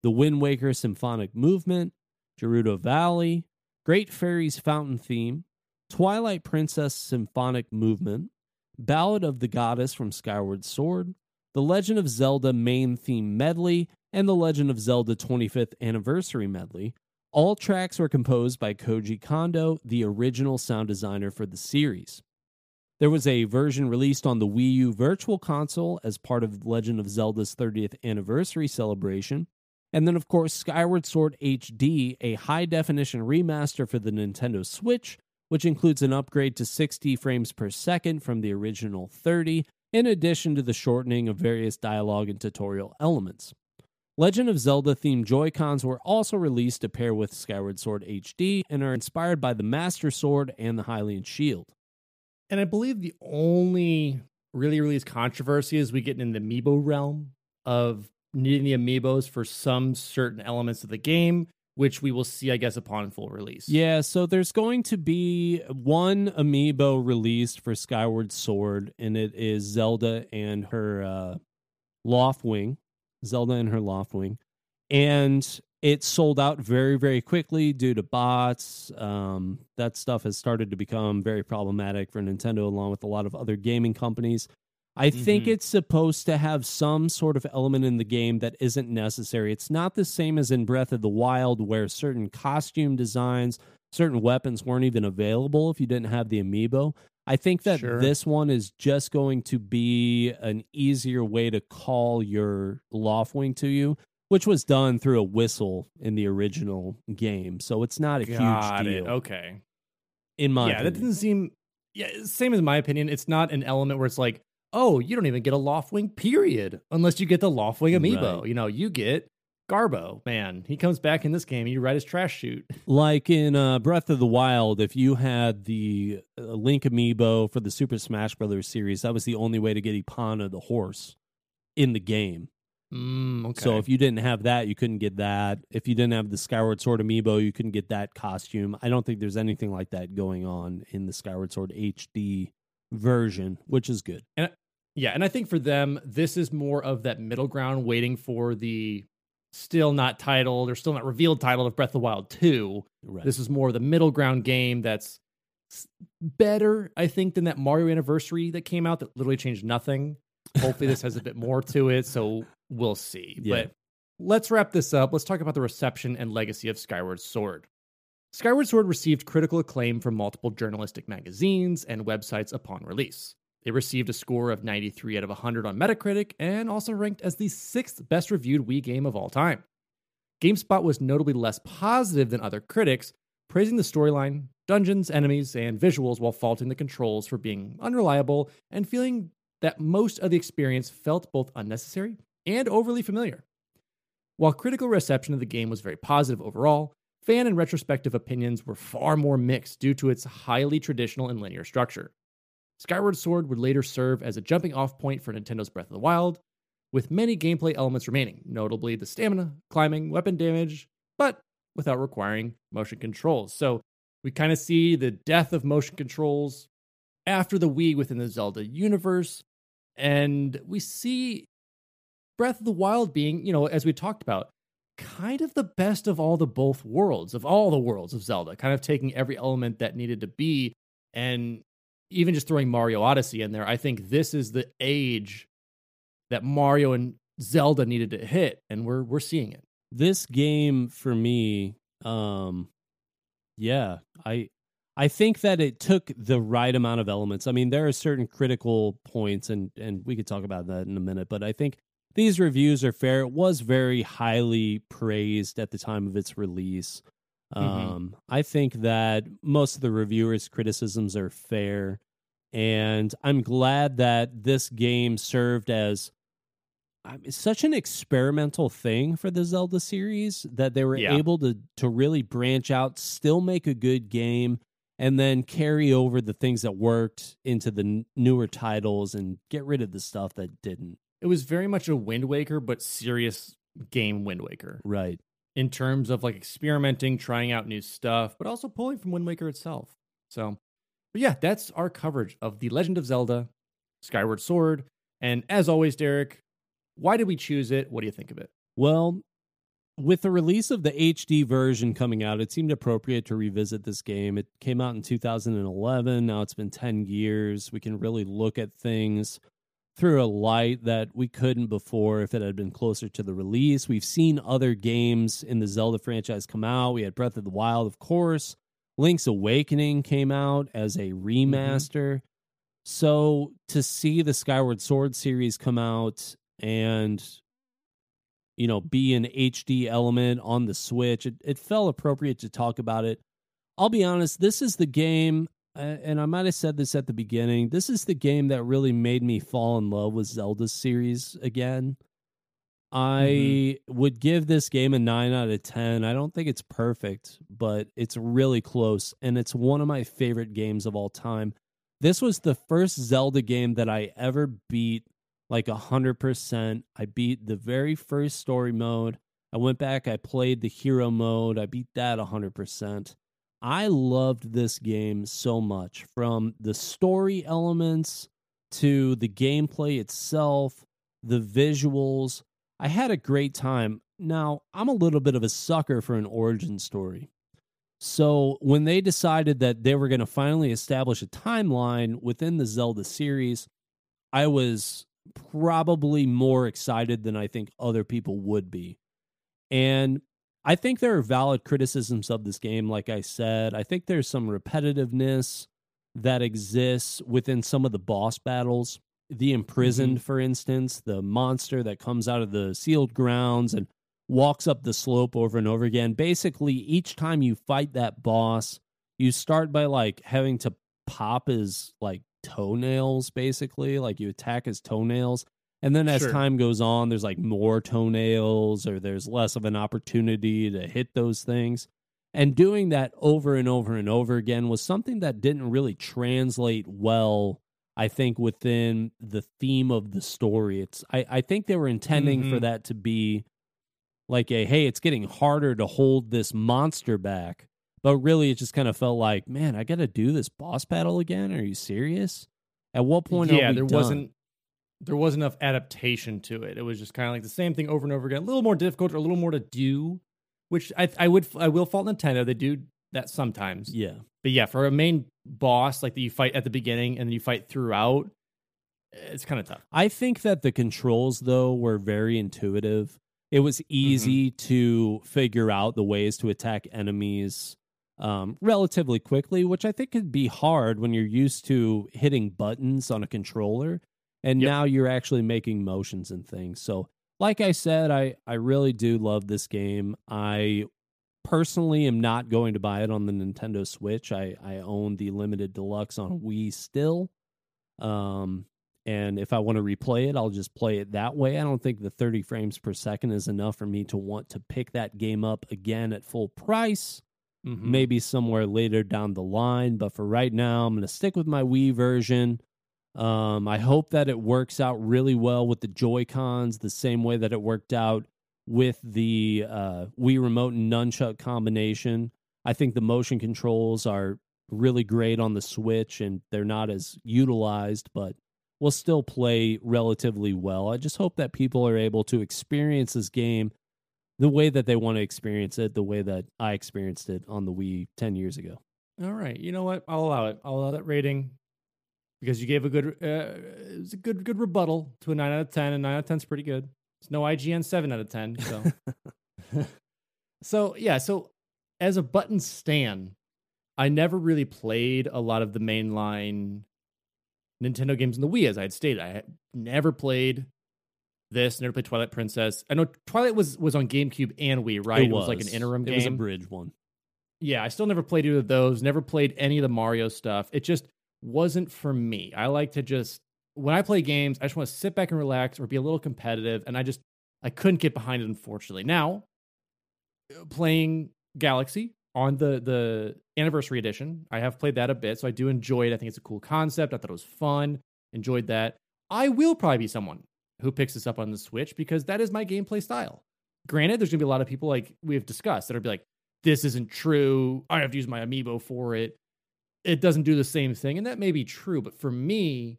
the Wind Waker Symphonic Movement, Gerudo Valley, Great Fairies Fountain theme, Twilight Princess Symphonic Movement, Ballad of the Goddess from Skyward Sword, the Legend of Zelda main theme medley, and the Legend of Zelda twenty-fifth Anniversary medley. All tracks were composed by Koji Kondo, the original sound designer for the series. There was a version released on the Wii U Virtual Console as part of Legend of Zelda's thirtieth anniversary celebration. And then, of course, Skyward Sword H D, a high-definition remaster for the Nintendo Switch, which includes an upgrade to sixty frames per second from the original thirty, in addition to the shortening of various dialogue and tutorial elements. Legend of Zelda-themed Joy-Cons were also released to pair with Skyward Sword H D and are inspired by the Master Sword and the Hylian Shield. And I believe the only really, really controversy is we get in the amiibo realm of needing the amiibos for some certain elements of the game, which we will see, I guess, upon full release. Yeah, so there's going to be one amiibo released for Skyward Sword, and it is Zelda and her uh, Loftwing. Zelda and her Loftwing, and it sold out very, very quickly due to bots. Um, that stuff has started to become very problematic for Nintendo, along with a lot of other gaming companies. I mm-hmm. think it's supposed to have some sort of element in the game that isn't necessary. It's not the same as in Breath of the Wild, where certain costume designs, certain weapons weren't even available if you didn't have the amiibo. I think that sure. this one is just going to be an easier way to call your Loftwing to you, which was done through a whistle in the original game. So it's not a Got huge deal. It. Okay. In my Yeah, opinion. That doesn't seem... Yeah, same as my opinion. It's not an element where it's like, oh, you don't even get a Loftwing, period, unless you get the Loftwing amiibo. Right. You know, you get Garbo, man. He comes back in this game and you ride his trash chute. Like in uh, Breath of the Wild, if you had the uh, Link amiibo for the Super Smash Bros. Series, that was the only way to get Epona the horse in the game. Mm, okay. So if you didn't have that, you couldn't get that. If you didn't have the Skyward Sword amiibo, you couldn't get that costume. I don't think there's anything like that going on in the Skyward Sword H D version, which is good. And yeah, and I think for them, this is more of that middle ground waiting for the still not titled or still not revealed title of Breath of the Wild two. Right. This is more of the middle ground game that's better, I think, than that Mario Anniversary that came out that literally changed nothing. Hopefully this has a bit more to it, so we'll see. Yeah. But let's wrap this up. Let's talk about the reception and legacy of Skyward Sword. Skyward Sword received critical acclaim from multiple journalistic magazines and websites upon release. It received a score of ninety-three out of one hundred on Metacritic and also ranked as the sixth best-reviewed Wii game of all time. GameSpot was notably less positive than other critics, praising the storyline, dungeons, enemies, and visuals while faulting the controls for being unreliable and feeling that most of the experience felt both unnecessary and overly familiar. While critical reception of the game was very positive overall, fan and retrospective opinions were far more mixed due to its highly traditional and linear structure. Skyward Sword would later serve as a jumping-off point for Nintendo's Breath of the Wild, with many gameplay elements remaining, notably the stamina, climbing, weapon damage, but without requiring motion controls. So we kind of see the death of motion controls after the Wii within the Zelda universe, and we see Breath of the Wild being, you know, as we talked about, kind of the best of all the both worlds, of all the worlds of Zelda, kind of taking every element that needed to be and even just throwing Mario Odyssey in there. I think this is the age that Mario and Zelda needed to hit, and we're we're seeing it. This game for me, um, yeah, I I think that it took the right amount of elements. I mean, there are certain critical points, and and we could talk about that in a minute. But I think these reviews are fair. It was very highly praised at the time of its release. Um, mm-hmm. I think that most of the reviewers' criticisms are fair. And I'm glad that this game served as it's such an experimental thing for the Zelda series that they were yeah. able to to really branch out, still make a good game, and then carry over the things that worked into the n- newer titles and get rid of the stuff that didn't. It was very much a Wind Waker, but serious game Wind Waker. Right. In terms of like experimenting, trying out new stuff, but also pulling from Wind Waker itself. So, but yeah, that's our coverage of The Legend of Zelda, Skyward Sword. And as always, Derek, why did we choose it? What do you think of it? Well, with the release of the H D version coming out, it seemed appropriate to revisit this game. It came out in two thousand eleven. Now it's been ten years. We can really look at things through a light that we couldn't before if it had been closer to the release. We've seen other games in the Zelda franchise come out. We had Breath of the Wild, of course. Link's Awakening came out as a remaster. Mm-hmm. So to see the Skyward Sword series come out and, you know, be an H D element on the Switch, It, it felt appropriate to talk about it. I'll be honest, this is the game, and I might have said this at the beginning, this is the game that really made me fall in love with Zelda's series again. I mm-hmm. would give this game a nine out of ten. I don't think it's perfect, but it's really close, and it's one of my favorite games of all time. This was the first Zelda game that I ever beat like one hundred percent. I beat the very first story mode. I went back, I played the hero mode. I beat that one hundred percent. I loved this game so much, from the story elements to the gameplay itself, the visuals. I had a great time. Now, I'm a little bit of a sucker for an origin story. So when they decided that they were going to finally establish a timeline within the Zelda series, I was probably more excited than I think other people would be. And I think there are valid criticisms of this game, like I said. I think there's some repetitiveness that exists within some of the boss battles. The Imprisoned, mm-hmm. for instance, the monster that comes out of the sealed grounds and walks up the slope over and over again. Basically, each time you fight that boss, you start by like having to pop his like toenails, basically, like you attack his toenails, and then as sure. time goes on, there's like more toenails, or there's less of an opportunity to hit those things. And doing that over and over and over again was something that didn't really translate well, I think, within the theme of the story. It's I, I think they were intending mm-hmm. for that to be like a, hey, it's getting harder to hold this monster back. But really, it just kind of felt like, man, I got to do this boss battle again? Are you serious? At what point yeah, are we there done? wasn't there wasn't enough adaptation to it. It was just kind of like the same thing over and over again, a little more difficult or a little more to do, which I I would I will fault Nintendo. They do that sometimes. Yeah. But yeah, for a main boss like that you fight at the beginning and then you fight throughout, it's kind of tough. I think that the controls, though, were very intuitive. It was easy mm-hmm. to figure out the ways to attack enemies Um, relatively quickly, which I think could be hard when you're used to hitting buttons on a controller, and yep. now you're actually making motions and things. So, like I said, I, I really do love this game. I personally am not going to buy it on the Nintendo Switch. I, I own the Limited Deluxe on Wii still, um, and if I want to replay it, I'll just play it that way. I don't think the thirty frames per second is enough for me to want to pick that game up again at full price. Mm-hmm. Maybe somewhere later down the line, but for right now, I'm going to stick with my Wii version. Um, I hope that it works out really well with the Joy-Cons, the same way that it worked out with the uh, Wii Remote and Nunchuck combination. I think the motion controls are really great on the Switch, and they're not as utilized, but will still play relatively well. I just hope that people are able to experience this game the way that they want to experience it, the way that I experienced it on the Wii ten years ago. All right. You know what? I'll allow it. I'll allow that rating because you gave a good, uh, it was a good, good rebuttal to a nine out of ten, and nine out of ten is pretty good. It's no I G N seven out of ten. So, so yeah. So as a button stan, I never really played a lot of the mainline Nintendo games in the Wii, as I had stated. I had never played This, never played Twilight Princess. I know Twilight was, was on GameCube and Wii, right? It was, it was like an interim game. It was a bridge one. Yeah, I still never played either of those. Never played any of the Mario stuff. It just, wasn't for me. I like to just, when I play games, I just want to sit back and relax or be a little competitive. And I just, I couldn't get behind it, unfortunately. Now, playing Galaxy on the, the Anniversary Edition, I have played that a bit. So I do enjoy it. I think it's a cool concept. I thought it was fun. Enjoyed that. I will probably be someone who picks this up on the Switch because that is my gameplay style. Granted, there's going to be a lot of people, like we've discussed, that are be like, this isn't true. I have to use my amiibo for it. It doesn't do the same thing. And that may be true. But for me,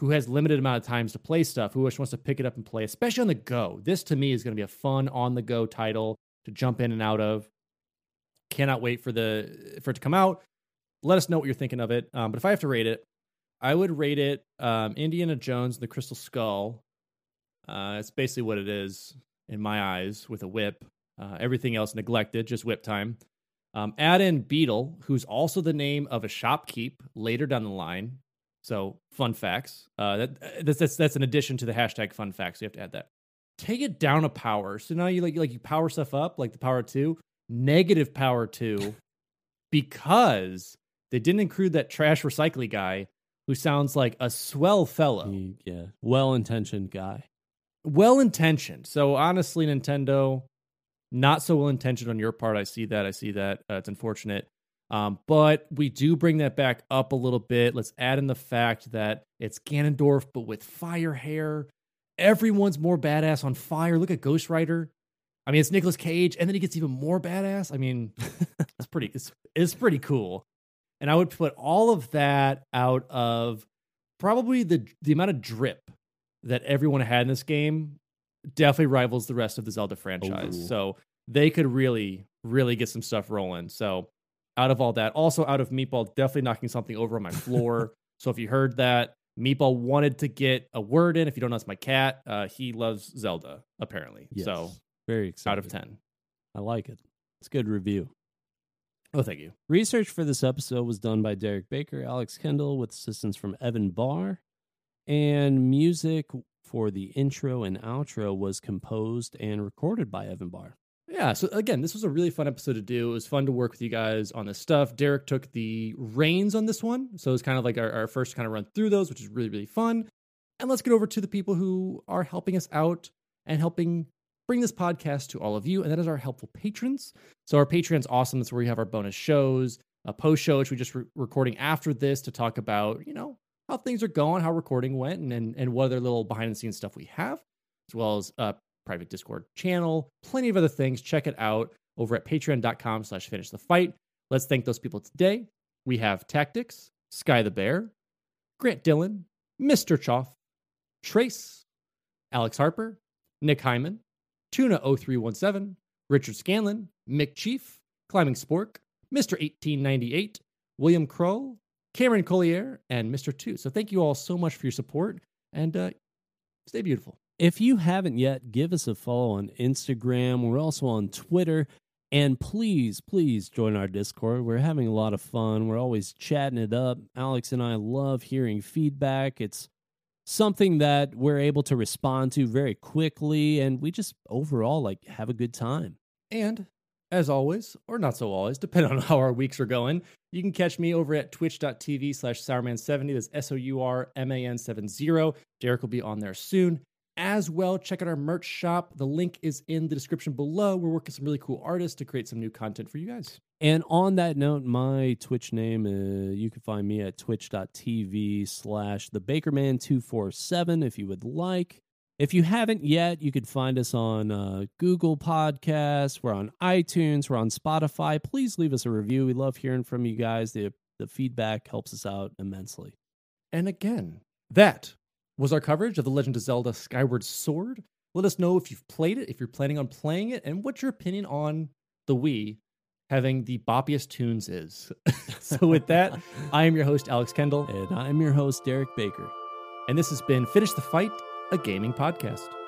who has limited amount of times to play stuff, who just wants to pick it up and play, especially on the go. This, to me, is going to be a fun on-the-go title to jump in and out of. Cannot wait for the for it to come out. Let us know what you're thinking of it. Um, but if I have to rate it, I would rate it um, Indiana Jones and the Crystal Skull. Uh, it's basically what it is in my eyes with a whip. Uh, everything else neglected, just whip time. Um, add in Beetle, who's also the name of a shopkeep later down the line. So, fun facts. Uh, that, that's, that's that's an addition to the hashtag fun facts. You have to add that. Take it down a power. So now you like you, like, you power stuff up, like the power two. Negative power two, because they didn't include that trash recycling guy who sounds like a swell fellow. Yeah, well-intentioned guy. Well-intentioned. So, honestly, Nintendo, not so well-intentioned on your part. I see that. I see that. Uh, it's unfortunate. Um, but we do bring that back up a little bit. Let's add in the fact that it's Ganondorf, but with fire hair. Everyone's more badass on fire. Look at Ghost Rider. I mean, it's Nicolas Cage, and then he gets even more badass. I mean, it's pretty. It's it's pretty cool. And I would put all of that out of probably the the amount of drip that everyone had in this game. Definitely rivals the rest of the Zelda franchise. Ooh. So they could really, really get some stuff rolling. So. Out of all that, also out of Meatball, definitely knocking something over on my floor. So if you heard that, Meatball wanted to get a word in. If you don't know, it's my cat. Uh, he loves Zelda, apparently. Yes. So very excited. Out of ten. I like it. It's a good review. Oh, thank you. Research for this episode was done by Derek Baker, Alex Kendall, with assistance from Evan Barr. And music for the intro and outro was composed and recorded by Evan Barr. Yeah, so again, this was a really fun episode to do. It was fun to work with you guys on this stuff. Derek took the reins on this one, so it was kind of like our, our first kind of run through those, which is really, really fun. And let's get over to the people who are helping us out and helping bring this podcast to all of you, and that is our helpful patrons. So our Patreon's awesome. That's where we have our bonus shows, a post-show, which we just re- recording after this to talk about, you know, how things are going, how recording went, and, and, and what other little behind-the-scenes stuff we have, as well as uh, private Discord channel, plenty of other things. Check it out over at patreon.com slash finish the fight. Let's thank those people today. We have Tactics, Sky the Bear, Grant Dillon, Mister Choff, Trace, Alex Harper, Nick Hyman, Tuna oh three one seven, Richard Scanlon, Mick Chief, Climbing Spork, Mister eighteen ninety-eight, William Kroll, Cameron Collier, and Mister Two. So thank you all so much for your support, and uh, stay beautiful. If you haven't yet, give us a follow on Instagram. We're also on Twitter. And please, please join our Discord. We're having a lot of fun. We're always chatting it up. Alex and I love hearing feedback. It's something that we're able to respond to very quickly. And we just overall like have a good time. And as always, or not so always, depending on how our weeks are going, you can catch me over at twitch.tv slash sourman70. That's S O U R M A N seven zero. Derek will be on there soon. As well, check out our merch shop. The link is in the description below. We're working with some really cool artists to create some new content for you guys. And on that note, my Twitch name, uh, you can find me at twitch.tv slash thebakerman247 if you would like. If you haven't yet, you can find us on uh, Google Podcasts. We're on iTunes. We're on Spotify. Please leave us a review. We love hearing from you guys. The, the feedback helps us out immensely. And again, that was our coverage of The Legend of Zelda Skyward Sword. Let us know if you've played it, if you're planning on playing it, and what your opinion on the Wii having the boppiest tunes is. So with that, I am your host, Alex Kendall. And I'm your host, Derek Baker. And this has been Finish the Fight, a gaming podcast.